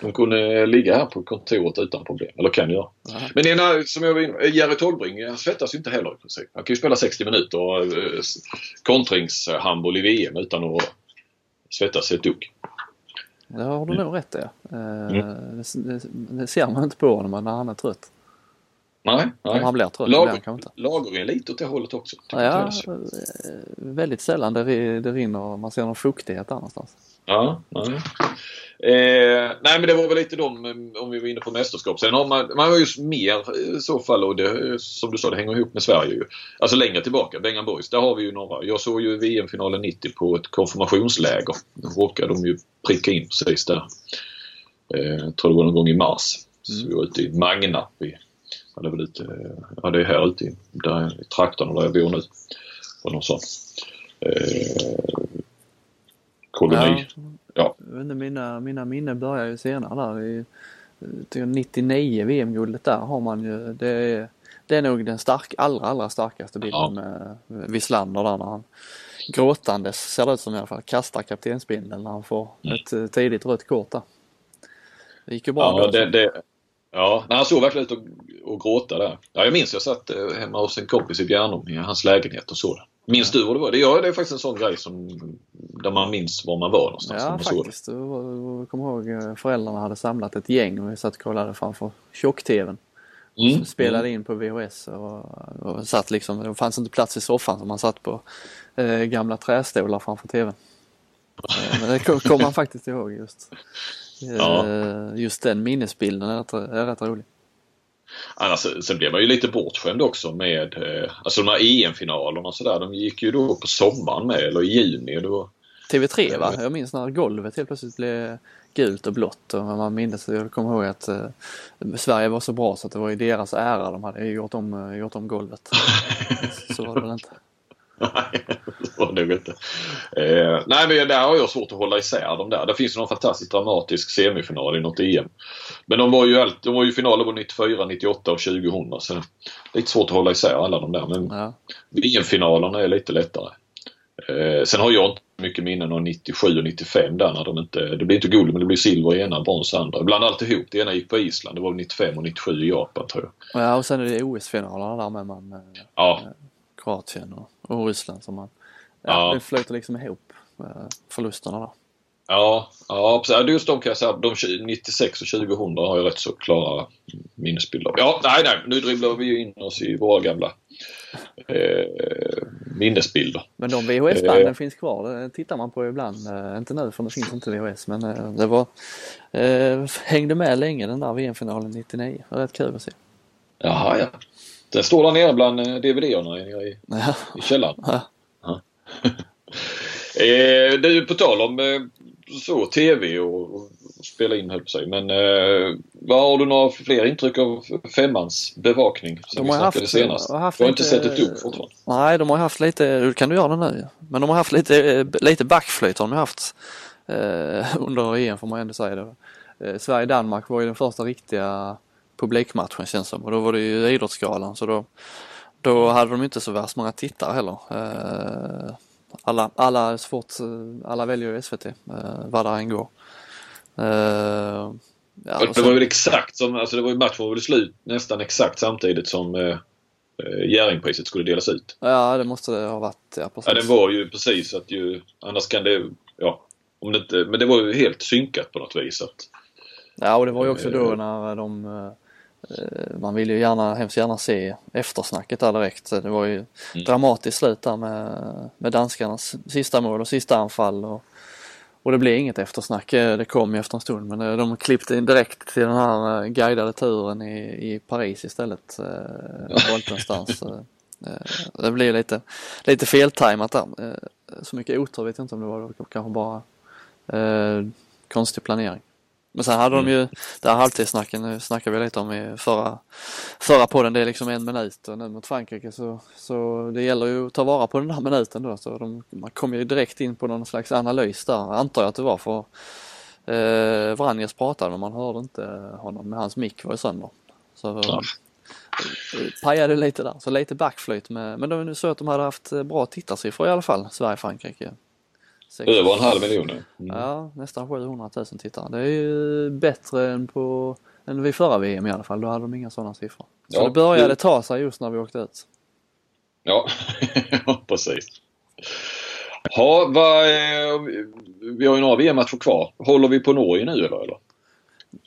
de kunde ligga här på kontoret utan problem. Eller kan jag. Mm. Men ena, som jag var inne, Gerrit Tolvring, han svettas ju inte heller i princip. Han kan ju spela sextio minuter och äh, kontringshandboll i V M utan att svettas ett dugg. Det har du mm. nog rätt i. Eh, mm. det, det ser man inte på honom när han är trött. Nej, nej. Om han blir trött. Lager är lite åt det hållet också. Ja, ja, väldigt sällan det, det rinner och man ser någon fuktighet annanstans. Ja, nej. Eh, nej, men det var väl lite de, om vi var inne på mästerskap. Sen har man, man var ju mer i så fall, och det, som du sa, det hänger ihop med Sverige ju. Alltså längre tillbaka, Bengan Boys, där har vi ju några. Jag såg ju V M-finalen nittio på ett konfirmationsläger. Då råkade de ju pricka in precis där. Eh, jag tror det var någon gång i mars. Så vi var ute i Magna, vi hade väl lite, ja, det är här ute i där, traktorn där jag bor nu. På någon sån eh, koloni. Ja. Mina, mina minnen börjar ju senare där. I, nittionio V M-guldet där har man ju, det är, det är nog den stark, allra, allra starkaste bilden ja. med Wislander där när han gråtandes, ser det ut som i alla fall, kastar kaptensbindeln när han får mm. ett tidigt rött kort där. Det gick ju bra. Ja, det, det, ja. Han såg verkligen ut och, och gråta där. Ja, jag minns jag satt hemma hos en kompis i Bjärnum i hans lägenhet och så där. Minns du vad det var? Det är faktiskt en sån grej som, där man minns var man var någonstans. Ja, man faktiskt. Det. Jag kommer ihåg föräldrarna hade samlat ett gäng och vi satt och kollade framför tjock-tvn. Mm. Spelade mm. in på V H S och, och satt liksom, det fanns inte plats i soffan så man satt på eh, gamla trästolar framför tvn. Men det kommer man faktiskt ihåg just. Ja. Just den minnesbilden är rätt, är rätt rolig. Annars, sen blev man ju lite bortskämd också med alltså de här E M-finalerna och sådär, de gick ju då på sommaren med eller i juni då. T V tre va? Jag minns när golvet helt plötsligt blev gult och blått och man minns, jag kommer ihåg att eh, Sverige var så bra så att det var i deras ära de hade gjort om, gjort om golvet. Så var det väl inte. Nej, det var nog inte. Eh, nej, men där har jag svårt att hålla isär de där. Det finns ju någon fantastiskt dramatisk semifinal i något E M. Men de var ju, allt, de var ju finaler på nittiofyra, nittioåtta och tjugohundra. Så det är svårt att hålla isär alla de där. Men ja. E M-finalerna är lite lättare. Eh, sen har jag inte mycket minnen av nittiosju och nittiofem där när de inte, det blir inte guld men det blir silver i ena, brons i andra. Bland alltihop, det ena gick på Island. Det var nittiofem och nittiosju i Japan tror jag. Ja, och sen är det O S-finalerna där med man... Ja. Kroatien och Ryssland som man ja, ja. Flöjtar liksom ihop förlusterna där. Ja, ja, just de kan jag säga, de nittiosex och tjugohundra har jag rätt så klara minnesbilder. Ja, nej, nej, nu dribblar vi ju in oss i våra gamla eh, minnesbilder. Men de V H S-banden eh. finns kvar, det tittar man på ibland, inte nu för det finns inte V H S, men det var eh, hängde med länge den där V M-finalen nittionio, det var rätt kul att se. Jaha, ja. Den står där nere bland D V D-erna i, ja. i källaren. Ja. Ja. eh, det är ju på tal om eh, så, tv och, och spela in höll på sig. Men eh, vad har du några fler intryck av femmans bevakning som de har vi haft, det senast? Har haft jag har inte lite, sett ett dugg fortfarande. Nej, de har haft lite, kan du göra det nu? Men de har haft lite, lite backflöjt har de haft eh, under E M får man ändå säga det. Eh, Sverige-Danmark var ju den första riktiga publikmatchen känns som. Och då var det ju idrottsgalan så då, då hade de inte så värst många tittare heller. Eh, alla, alla, svårt, alla väljer ju S V T eh, vad där än går. Eh, ja, det var ju exakt som, alltså det var ju matchen var väl slut nästan exakt samtidigt som eh, Gäringpriset skulle delas ut. Ja, det måste det ha varit. Ja, ja, det var ju precis att ju, annars kan det, ja, om det inte, men det var ju helt synkat på något vis. Att, ja, och det var ju också då när de, man ville ju gärna, hemskt gärna se eftersnacket där direkt. Det var ju mm. dramatiskt slut där med, med danskarnas sista mål och sista anfall och, och det blev inget eftersnack. Det kom ju efter en stund, men de klippte in direkt till den här guidade turen i, i Paris istället. Ja. Det blev lite, lite feltajmat där. Så mycket otur vet jag inte om det var, kanske bara eh, konstig planering. Men sen hade mm. de ju där halvtidssnacken, nu snackade vi lite om i förra, förra podden, det är liksom en minut och nu mot Frankrike så, så det gäller ju att ta vara på den här minuten då. Så de, man kom ju direkt in på någon slags analys där, antar jag att det var, för eh, Vranjes pratade men man hörde inte honom, men hans mick var ju sönder. Så ja. Pajade lite där, så lite backflöjt med, men de såg att de hade haft bra tittarsiffror i alla fall, Sverige-Frankrike. Över en halv miljon nu. Mm. Ja, nästan sjuhundratusen tittare. Det är ju bättre än på än vid förra V M i alla fall. Då hade de inga sådana siffror. Så ja, det började det... ta sig just när vi åkte ut. Ja, precis. Ja, vad, vi har ju några V M-matcher kvar. Håller vi på Norge nu eller, eller?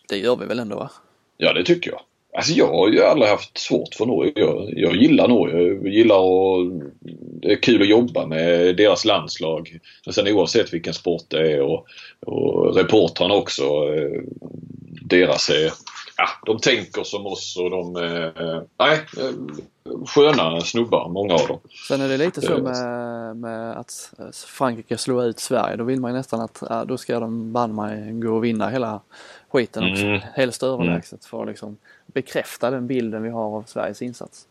Det gör vi väl ändå, va? Ja, det tycker jag. Alltså jag har ju aldrig haft svårt för Norge. Jag, jag gillar Norge. Jag gillar att, det är kul att jobba med deras landslag. Men sen oavsett vilken sport det är och, och reportrarna också. Deras är... Ja, de tänker som oss och de... Nej, sköna snubbar, många av dem. Sen är det lite så med, med att Frankrike slår ut Sverige. Då vill man ju nästan att ja, då ska de banna mig gå och vinna hela skiten också. Mm. Helst överlägset mm. för att liksom bekräfta den bilden vi har av Sveriges insats.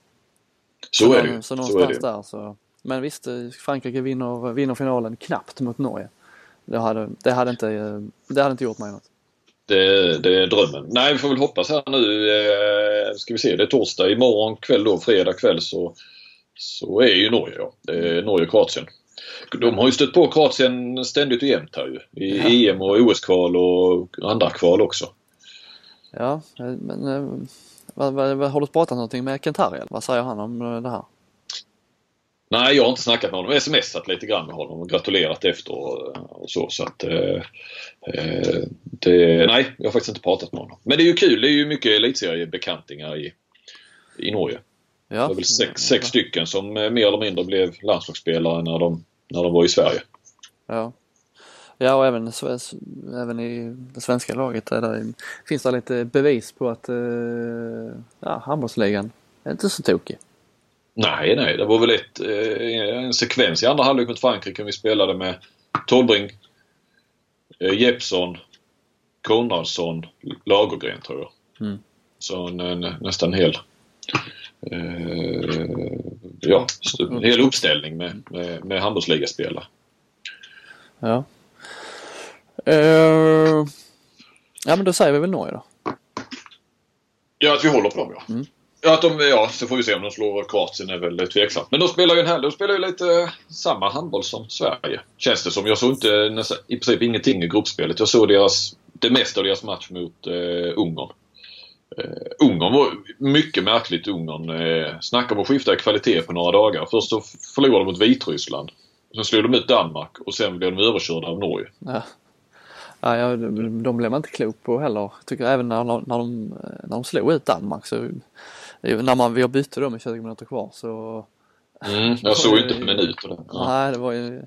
Så, så är det. Så någonstans så är det. Där så. Men visst, Frankrike vinner, vinner finalen knappt mot Norge. Det hade, det hade, inte, det hade inte gjort mig något. Det, det är drömmen. Nej, vi får väl hoppas här nu. Eh, ska vi se, det är torsdag imorgon kväll då, fredag kväll så, så är ju Norge, ja. Det är Norge och Kroatien. De har ju stött på Kroatien ständigt och jämt här ju. I ja. E M och O S-kval och andra kval också. Ja, men vad, vad, vad, har du pratat någonting med Kent Harry? Vad säger han om det här? Nej, jag har inte snackat med honom. Jag har smsat lite grann med honom och gratulerat efter och, och så. Så att, eh, det, nej, jag har faktiskt inte pratat med honom. Men det är ju kul. Det är ju mycket elitseriebekantingar i, i Norge. Ja. Det var väl sex, sex stycken som mer eller mindre blev landslagsspelare när de, när de var i Sverige. Ja. Ja, och även, även i det svenska laget där, finns det lite bevis på att ja, handbollsligan är inte så tokig. Nej, nej. Det var väl ett, en sekvens i andra halvlek mot Frankrike. Vi spelade med Tolvring, Jeppsson, Konradsson, Lagergren tror jag. Mm. Så en, nästan hel, eh, ja, en hel uppställning med, med, med handbollsligaspelare. Ja. Uh, ja, men då säger vi väl Norge då. Ja, att vi håller på dem, ja. Mm. Ja, att de, ja, så får vi se om de slår Kroatien är väl tveksamt. Men de spelar ju en här, de spelar ju lite samma handboll som Sverige. Känns det som, jag såg inte nästan, i princip ingenting i gruppspelet. Jag såg deras, det mesta av deras match mot eh, Ungern. Eh, Ungern var mycket märkligt. Ungern eh, snackade om att skifta i kvalitet på några dagar. Först så förlorade de mot Vitryssland. Sen slog de ut Danmark och sen blev de överkörda av Norge. Ja. Ja, de blev man inte klok på heller. Tycker även när, när, de, när de slog ut Danmark så när man vi bytte dem i tjugo minuter kvar så mm, jag såg ju, inte på minuter. Ja. Nej, det var ju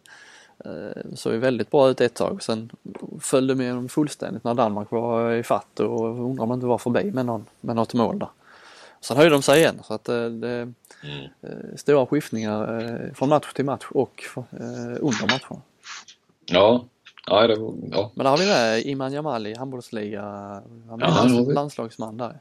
så ju väldigt bra ut ett tag. Sen följde med dem fullständigt när Danmark var i fatt och undrar om man inte var förbi med någon med något mål där. Sen höjde de sig igen så att det mm. stora skiftningar från match till match och under matchen. Ja. Ja, det var, ja. Men där har vi med Iman Jamal i handbollsliga, han är ja, lands, landslagsman där.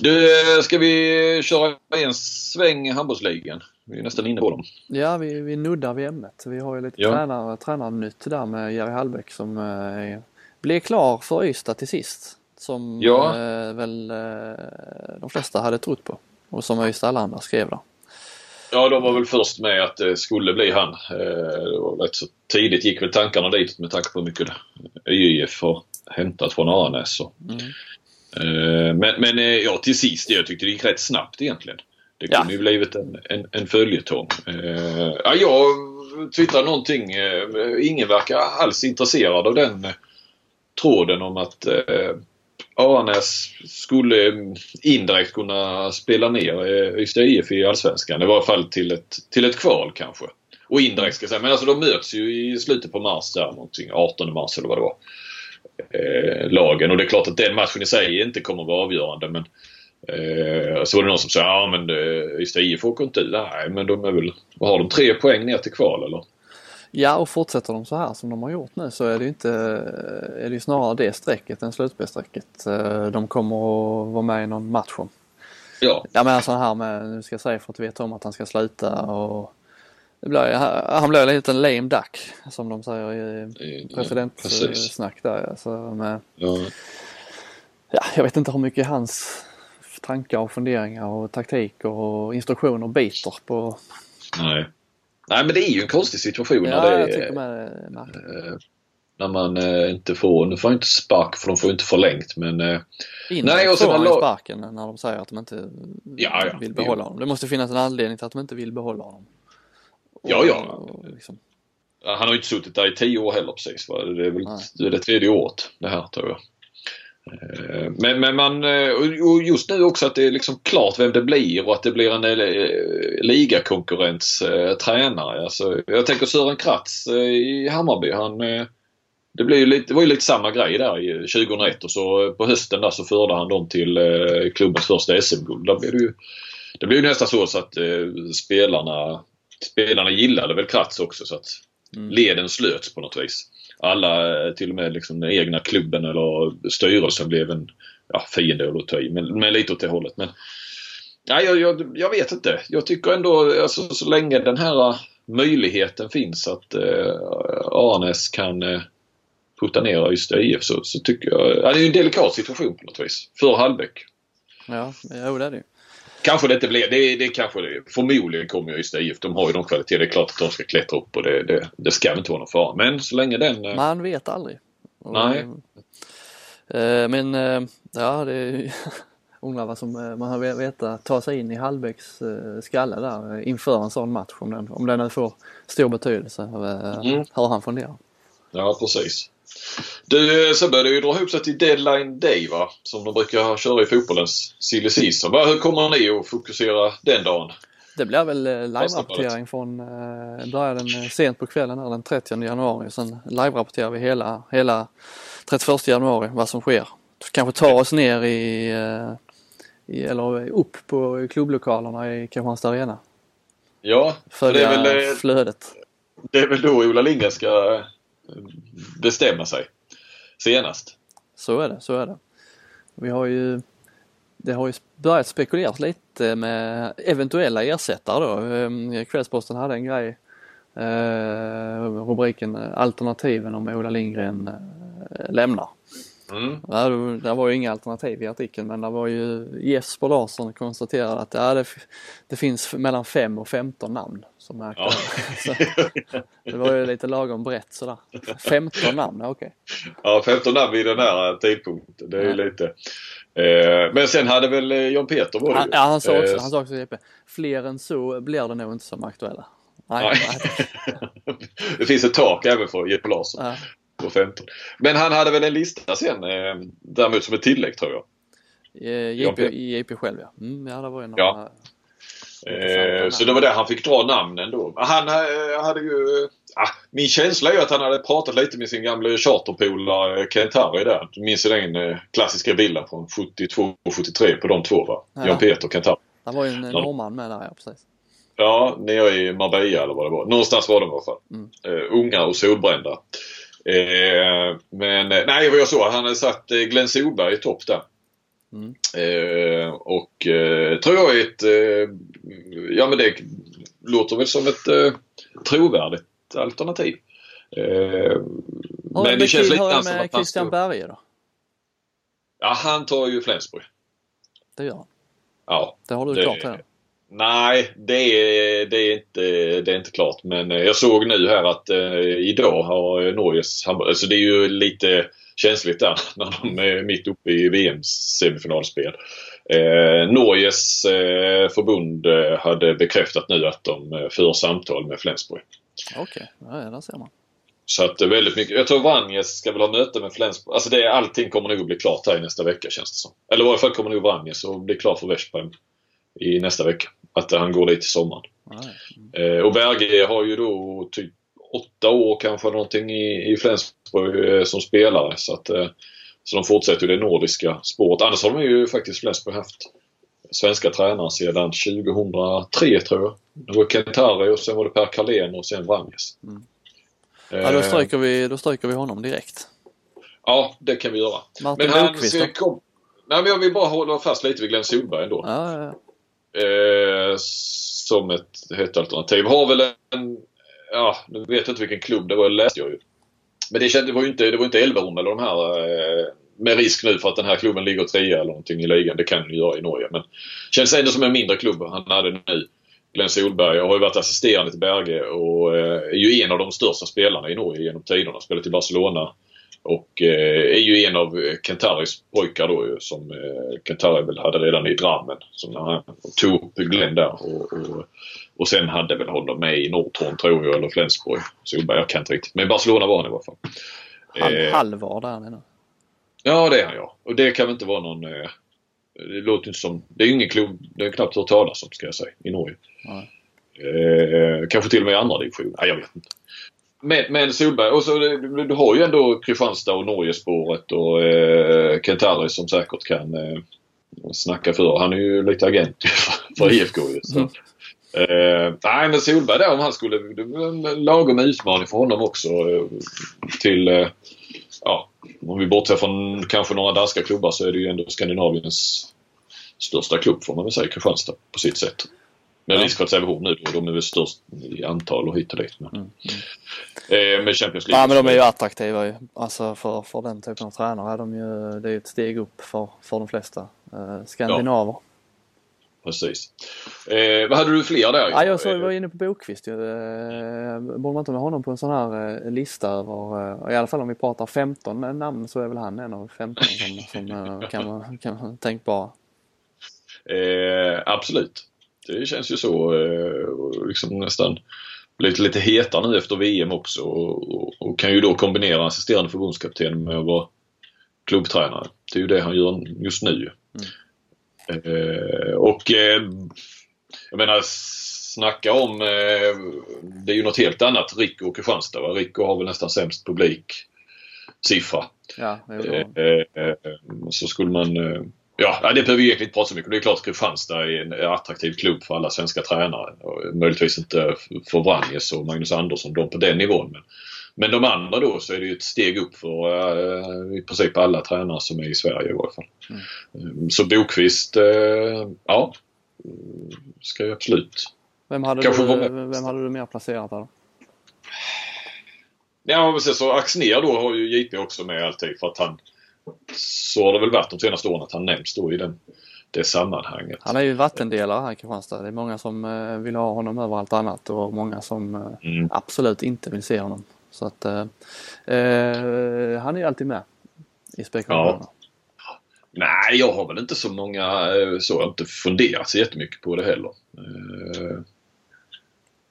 Du, ska vi köra en sväng i handbollsligan? Vi är nästan inne på dem. Ja, vi, vi nuddar vid ämnet. Vi har ju lite ja. tränare, tränarnytt där med Jerry Hallbäck som eh, blev klar för Ystad till sist. Som ja. eh, väl eh, de flesta hade trott på. Och som Ystad alla andra skrev då. Ja, de var väl först med att det skulle bli han. Så tidigt gick väl tankarna dit med tanke på hur mycket I F har hämtat från Arnäs. Mm. Men, men ja, till sist, jag tyckte det gick rätt snabbt egentligen. Det kunde ja. ju blivit en, en, en följetong. Ja, jag twittrade någonting. Ingen verkar alls intresserad av den tråden om att Arnäs skulle indirekt kunna spela ner Ystad I F i Allsvenskan. Det var i alla fall till ett, till ett kval kanske. Och indirekt ska jag säga. Men alltså de möts ju i slutet på mars där någonting. artonde mars eller vad det var. Eh, lagen. Och det är klart att den matchen i sig inte kommer att vara avgörande. Men eh, så var det någon som sa ja men Ystad I F åker inte. Nej men de är väl, har de tre poäng ner till kval eller? Ja, och fortsätter de så här som de har gjort nu så är det ju inte, är det ju snarare det strecket än slutspelstrecket de kommer att vara med i någon match om. Ja. Jag menar så här med, nu ska jag säga för att veta om att han ska sluta och det blir, han blir en liten lame duck som de säger i presidentsnack där. Alltså med, ja. Ja, jag vet inte hur mycket hans tankar och funderingar och taktik och instruktioner biter på. Nej. Nej, men det är ju en konstig situation ja, när, det är, man är när man inte får, nu får inte spark för de får inte förlängt. Men innan nej, och får han la... sparken när de säger att de inte ja, ja, vill behålla ja. honom. Det måste finnas en anledning till att de inte vill behålla honom. Och, ja, ja. Och liksom... Han har ju inte suttit där i tio år heller precis. Va? Det är väl det, är det tredje året det här tror jag. Men, men man, och just nu också att det är liksom klart vem det blir och att det blir en ligakonkurrens eh, tränare alltså, jag tänker Sören Kratz eh, i Hammarby han, eh, det, blev ju lite, det var ju lite samma grej där i tjugohundraett och så på hösten där så förde han dem till eh, klubbens första S M-guld. Där blev det, ju, det blev ju nästan så, så att eh, spelarna, spelarna gillade väl Kratz också så att mm. leden slöts på något vis. Alla, till och med liksom den egna klubben eller styrelsen blev en ja, fiende att ta i, men, men lite åt det hållet. Men, nej, jag, jag, jag vet inte. Jag tycker ändå, alltså, så länge den här möjligheten finns att eh, Arnes kan eh, putta ner Ystad I F så, så tycker jag, ja, det är ju en delikat situation på något vis, för Hallbäck. Ja, jo, det är det ju. Kanske det inte blev, det, det kanske det, förmodligen kommer ju Ystad I F, de har ju de kvaliteter, det är klart att de ska klättra upp och det, det, det ska inte vara någon fara, men så länge den... Man vet aldrig. Nej. Eh, men, eh, ja, det är undrar vad som man har vetat, ta sig in i Hallbäcks eh, skalle där inför en sån match, om den, om den nu får stor betydelse, eh, mm. hur han funderar. Ja, precis. Du, så började ju dra ihop sig till deadline day va? Som de brukar köra i fotbollens silly season. Hur kommer ni att fokusera den dagen? Det blir väl live-rapportering från börjar den sent på kvällen här, den trettionde januari. Sen live-rapporterar vi hela, hela trettioförsta januari vad som sker. Kanske ta oss ner i, i eller upp på klubblokalerna i Kristianstad Arena. Ja, för det är väl flödet. Det är väl då Ola Lindgren ska bestämma sig senast. Så är det, så är det. Vi har ju det har ju börjat spekuleras lite med eventuella ersättare då. Kvällsposten hade en grej eh, rubriken alternativen om Ola Lindgren lämnar. Mm. Där, där var ju inga alternativ i artikeln, men där var ju Jesper Larsson konstaterade att ja, det, det finns mellan fem och femton namn som är ja. Så, det var ju lite lagom brett sådär. femton namn, okej. Okay. Ja, femton namn vid den här tidpunkten, det är ju ja. lite. Eh, men sen hade väl John Peter var det. Han, ja, han sa också, eh, han sa också Jeppe, fler än så blir det nog inte som aktuella. Nej. Nej. Det finns ett tak även för Jesper Larsson. Ja. femton. Men han hade väl en lista sen eh, däremot som ett tillägg tror jag. J P själv ja. Mm, ja, det var ju ja. Eh, så det var där han fick dra namnen då. Han eh, hade ju ah, min känsla är ju att han hade pratat lite med sin gamla charterpolare Kent Harry där. Du minns den eh, klassiska bilden från sjuttiotvå och sjuttiotre på de två va? Ja. John Peter och Kent Harry. Det var ju en norrman med där ja, precis. Ja, nere i Marbella eller vad det var. Någonstans var de i alla fall. Mm. Eh, unga och solbrända. Eh, men nej vad jag såg han hade satt eh, Glenn Solberg i topp där mm. eh, och eh, tror jag ett eh, ja men det låter väl som ett eh, trovärdigt alternativ eh, men det, det känns lite nästan med Christian Berger då? Ja han tar ju Flensburg det gör han ja, det har du det, klart här. Nej, det är, det, är inte, det är inte klart. Men jag såg nu här att eh, idag har Norges... Alltså det är ju lite känsligt där när de är mitt uppe i V M-semifinalspel. Eh, Norges eh, förbund hade bekräftat nu att de eh, för samtal med Flensburg. Okej, okay. Ja, där ser man. Så att det är väldigt mycket. Jag tror Vranjes ska väl ha möte med Flensburg. Alltså det är, allting kommer nog att bli klart här i nästa vecka, känns det som. Eller i varje fall kommer nog Vranjes att bli klar för Veszprem i nästa vecka. Att han går dit i sommaren. Mm. Eh, och Berger har ju då typ åtta år kanske någonting i, i Flensburg eh, som spelare. Så att eh, så de fortsätter ju det nordiska spåret. Annars har de ju faktiskt Flensburg haft svenska tränare sedan tjugohundratre tror jag. Det var Kent Harry och sen var det Per Carlén och sen Vranjes. Mm. Ja, då stryker vi, då stryker vi honom direkt. Ja, det kan vi göra. Martin men han Bokvist, kom... Nej, men jag vill bara hålla fast lite vid Glenn Solberg ändå. Ja, ja, ja. Eh, som ett hett alternativ. Har väl en... Ja, nu vet jag inte vilken klubb det var, jag läste jag ju. Men det, kände, det var ju inte, det var inte Elverum eller de här... Eh, med risk nu för att den här klubben ligger trea eller någonting i ligan. Det kan ju göra i Norge. Men känns ändå som en mindre klubb han hade nu. Glenn Solberg. Jag har ju varit assisterande till Berge och är ju en av de största spelarna i Norge genom tiderna. Spelat i Barcelona och är ju en av Kent Harrys pojkar då, som Kent Harry väl hade redan i Drammen, som han tog upp Glenn där och, och, och sen hade väl honom med i Norton tror jag, eller Flensburg. Solberg, jag kan inte riktigt. Men Barcelona var han i varje fall. Han halvar där nu. Ja, det är han, ja. Och det kan väl inte vara någon... Det låter inte som, det är ju ingen klubb, det är knappt hört talas om, ska jag säga, i Norge. Eh, kanske till och med i andra divisioner. Nej, jag vet inte. Men, men Solberg, och så, du, du har ju ändå Kristianstad och Norgespåret och eh, Kent Harry som säkert kan eh, snacka för. Han är ju lite agent för, för I F K. Mm. Eh, nej, men Solberg där, om han skulle, det var en lagom utmaning för honom också eh, till... Eh, Ja, om vi bortser från kanske några danska klubbar så är det ju ändå Skandinaviens största klubb får man väl säga, Kristianstad på sitt sätt. Men ja. Risk att säga nu, de är väl störst i antal och hit och dit. Men, mm. eh, med Champions League. Ja, men de är ju attraktiva ju. Alltså för, för den typen av tränare är de ju, det är ju ett steg upp för, för de flesta eh, skandinaver. Ja. Precis. Eh, vad hade du fler där? Ja, jag såg, var inne på Bokvist. Eh, borde man inte med honom på en sån här eh, lista över, eh, i alla fall om vi pratar femton namn så är väl han en av femton som, som eh, kan man, kan man tänka på. Eh, absolut. Det känns ju så eh, liksom nästan lite, lite heta nu efter V M också och, och, och kan ju då kombinera assisterande förbundskapten med att vara klubbtränare. Det är ju det han gör just nu. Mm. Eh, och eh, jag menar snacka om eh, det är ju något helt annat Rico och Kristianstad, va? Rico har väl nästan sämst publik siffra ja, eh, eh, så skulle man eh, ja, det behöver ju egentligen inte prata så mycket. Det är klart att Kristianstad är en attraktiv klubb för alla svenska tränare och möjligtvis inte för Vranjes och Magnus Andersson, de på den nivån, men, men de andra då så är det ju ett steg upp för eh, i princip alla tränare som är i Sverige i varje fall. Mm. Så Bokvist, eh, ja, ska jag absolut. Vem hade, du, vem hade du mer placerat här då? Ja, precis, så Axner då har ju J P också med alltid för att han, så har det väl varit de senaste åren att han nämns då i den, det sammanhanget. Han är ju vattendelare här i Kristianstad. Det är många som vill ha honom över allt annat och många som mm. absolut inte vill se honom. Så att eh, han är ju alltid med i spekulationerna. Ja. Nej, jag har väl inte så många så jag har inte funderat så jättemycket på det heller. Eh.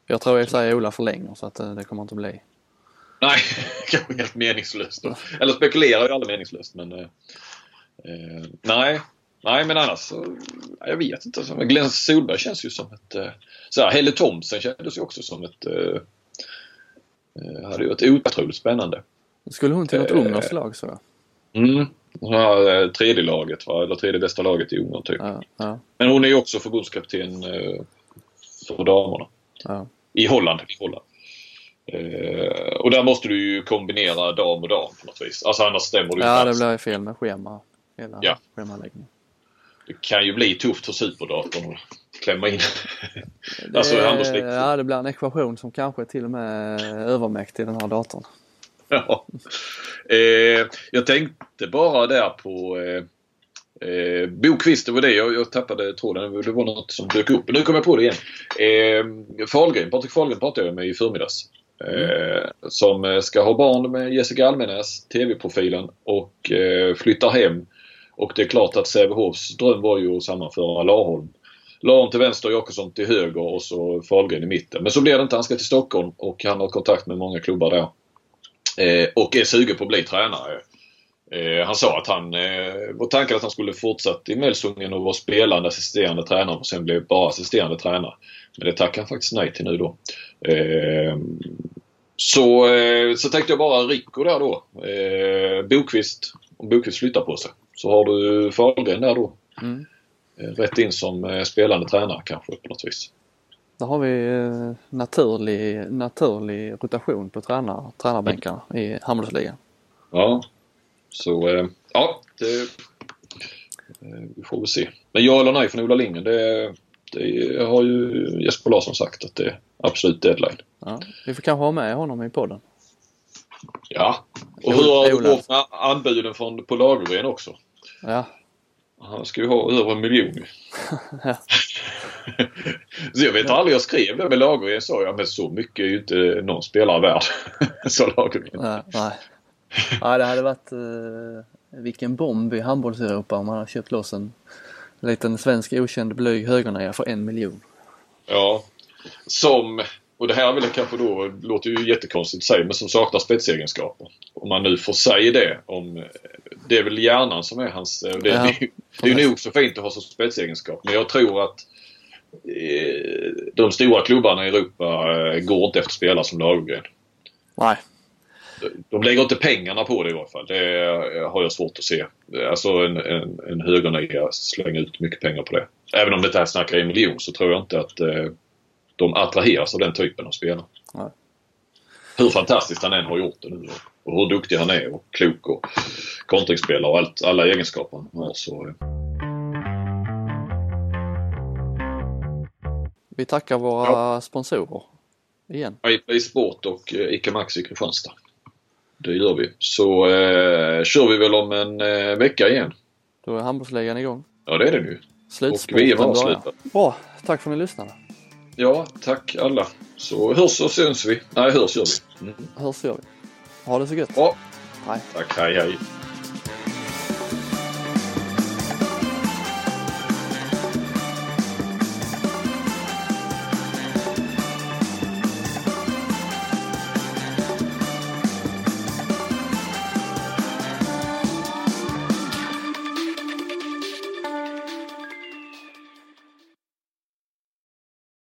Jag tror jag säger Ola förlänger så att det kommer inte att bli. Nej, kanske helt meningslöst då. Eller spekulerar ju aldrig meningslöst, men eh, nej, nej men annars jag vet inte. Glenn Solberg känns ju som ett så här, Helle Thomsen kändes ju också som ett eh, hade ju varit otroligt spännande. Skulle hon till något eh, ungerskt lag så va? Mm, ja, tredje laget va? Eller tredje bästa laget i Ungern typ. Ja, ja. Men hon är ju också förbundskapten eh, för damerna. Ja. I Holland, i Holland. Eh, och där måste du ju kombinera dam och dam på något vis. Alltså annars stämmer du. Ja, det blir ju fel med schema. Hela ja. Schemaläggning. Det kan ju bli tufft för superdatorn att klämma in. Det, alltså, är, ja, det blir en ekvation som kanske är till och med övermäktig den här datorn. Ja. Eh, jag tänkte bara där på eh, eh, Bokvist, det var det. Jag, jag tappade tråden. Det var något som dök upp. Nu kommer jag på det igen. Eh, Fahlgren, Patrik Fahlgren pratade jag med i förmiddags. Mm. Som ska ha barn med Jessica Almenäs, tv-profilen, och eh, flyttar hem. Och det är klart att Sävehofs dröm var ju att sammanföra Laholm Laholm till vänster, Jakobsson till höger och så Fahlgren i mitten. Men så blir det inte, han ska till Stockholm och han har kontakt med många klubbar där eh, och är sugen på att bli tränare. Eh, han sa att han eh, var tanken att han skulle fortsätta i Melsungen och vara spelande assisterande tränare och sen blev bara assisterande tränare. Men det tackar han faktiskt nej till nu då. Eh, så, eh, så tänkte jag bara Rico där då. Eh, Bokvist, om Bokvist flyttar på sig så har du Fahlgren där då. Mm. Eh, rätt in som eh, spelande tränare kanske på något vis. Då har vi eh, naturlig, naturlig rotation på tränar, tränarbänkarna mm. i handbollsligan. Ja. Så eh, ja, det, eh, vi får väl se. Men ja eller nej från Ola Lindgren, det, det har ju Jesper Larsson sagt att det är absolut deadline. Ja, vi får kanske ha med honom i podden. Ja, och hur har du gått med anbuden från, på Lagergren också? Ja. Han ska ju ha över en miljon. Ja. Så jag vet aldrig, jag skrev det med Lagergren sa jag, men så mycket är ju inte någon spelare värd. Så Lagergren. Nej, nej. Ja, det hade varit eh, vilken bomb i handbolls-Europa om man hade köpt loss en liten svensk okänd blyg högernaja för en miljon. Ja, som, och det här vill jag kanske då, låter ju jättekonstigt att säga, men som saknar spetsegenskaper. Om man nu får säga det, om, det är väl hjärnan som är hans, det, ja, det är ju det är nog så fint att ha som spetsegenskap, men jag tror att eh, de stora klubbarna i Europa eh, går inte efter spelare som Lagergren. Nej. De lägger inte pengarna på det i alla fall. Det har jag svårt att se. Alltså en, en, en högernia slänger ut mycket pengar på det. Även om det här snackar i miljon så tror jag inte att eh, de attraheras av den typen av spelare. Nej. Hur fantastiskt han än har gjort det nu. Och hur duktig han är och klok och kontringsspelare och allt, alla egenskaper han har. Så. Vi tackar våra ja. sponsorer igen. I Sport och Ica Maxi Kristianstad. Det gör vi. Så eh, kör vi väl om en eh, vecka igen. Då är handbollsligan igång. Ja, det är det nu. Slutsport. Och vi är avslutade. Bra, tack för att ni lyssnade. Ja, tack alla. Så hörs och syns vi. Nej, hörs gör vi. Mm. Hörs gör vi. Ha det så gött. Ja. Hej. Tack, hej, hej.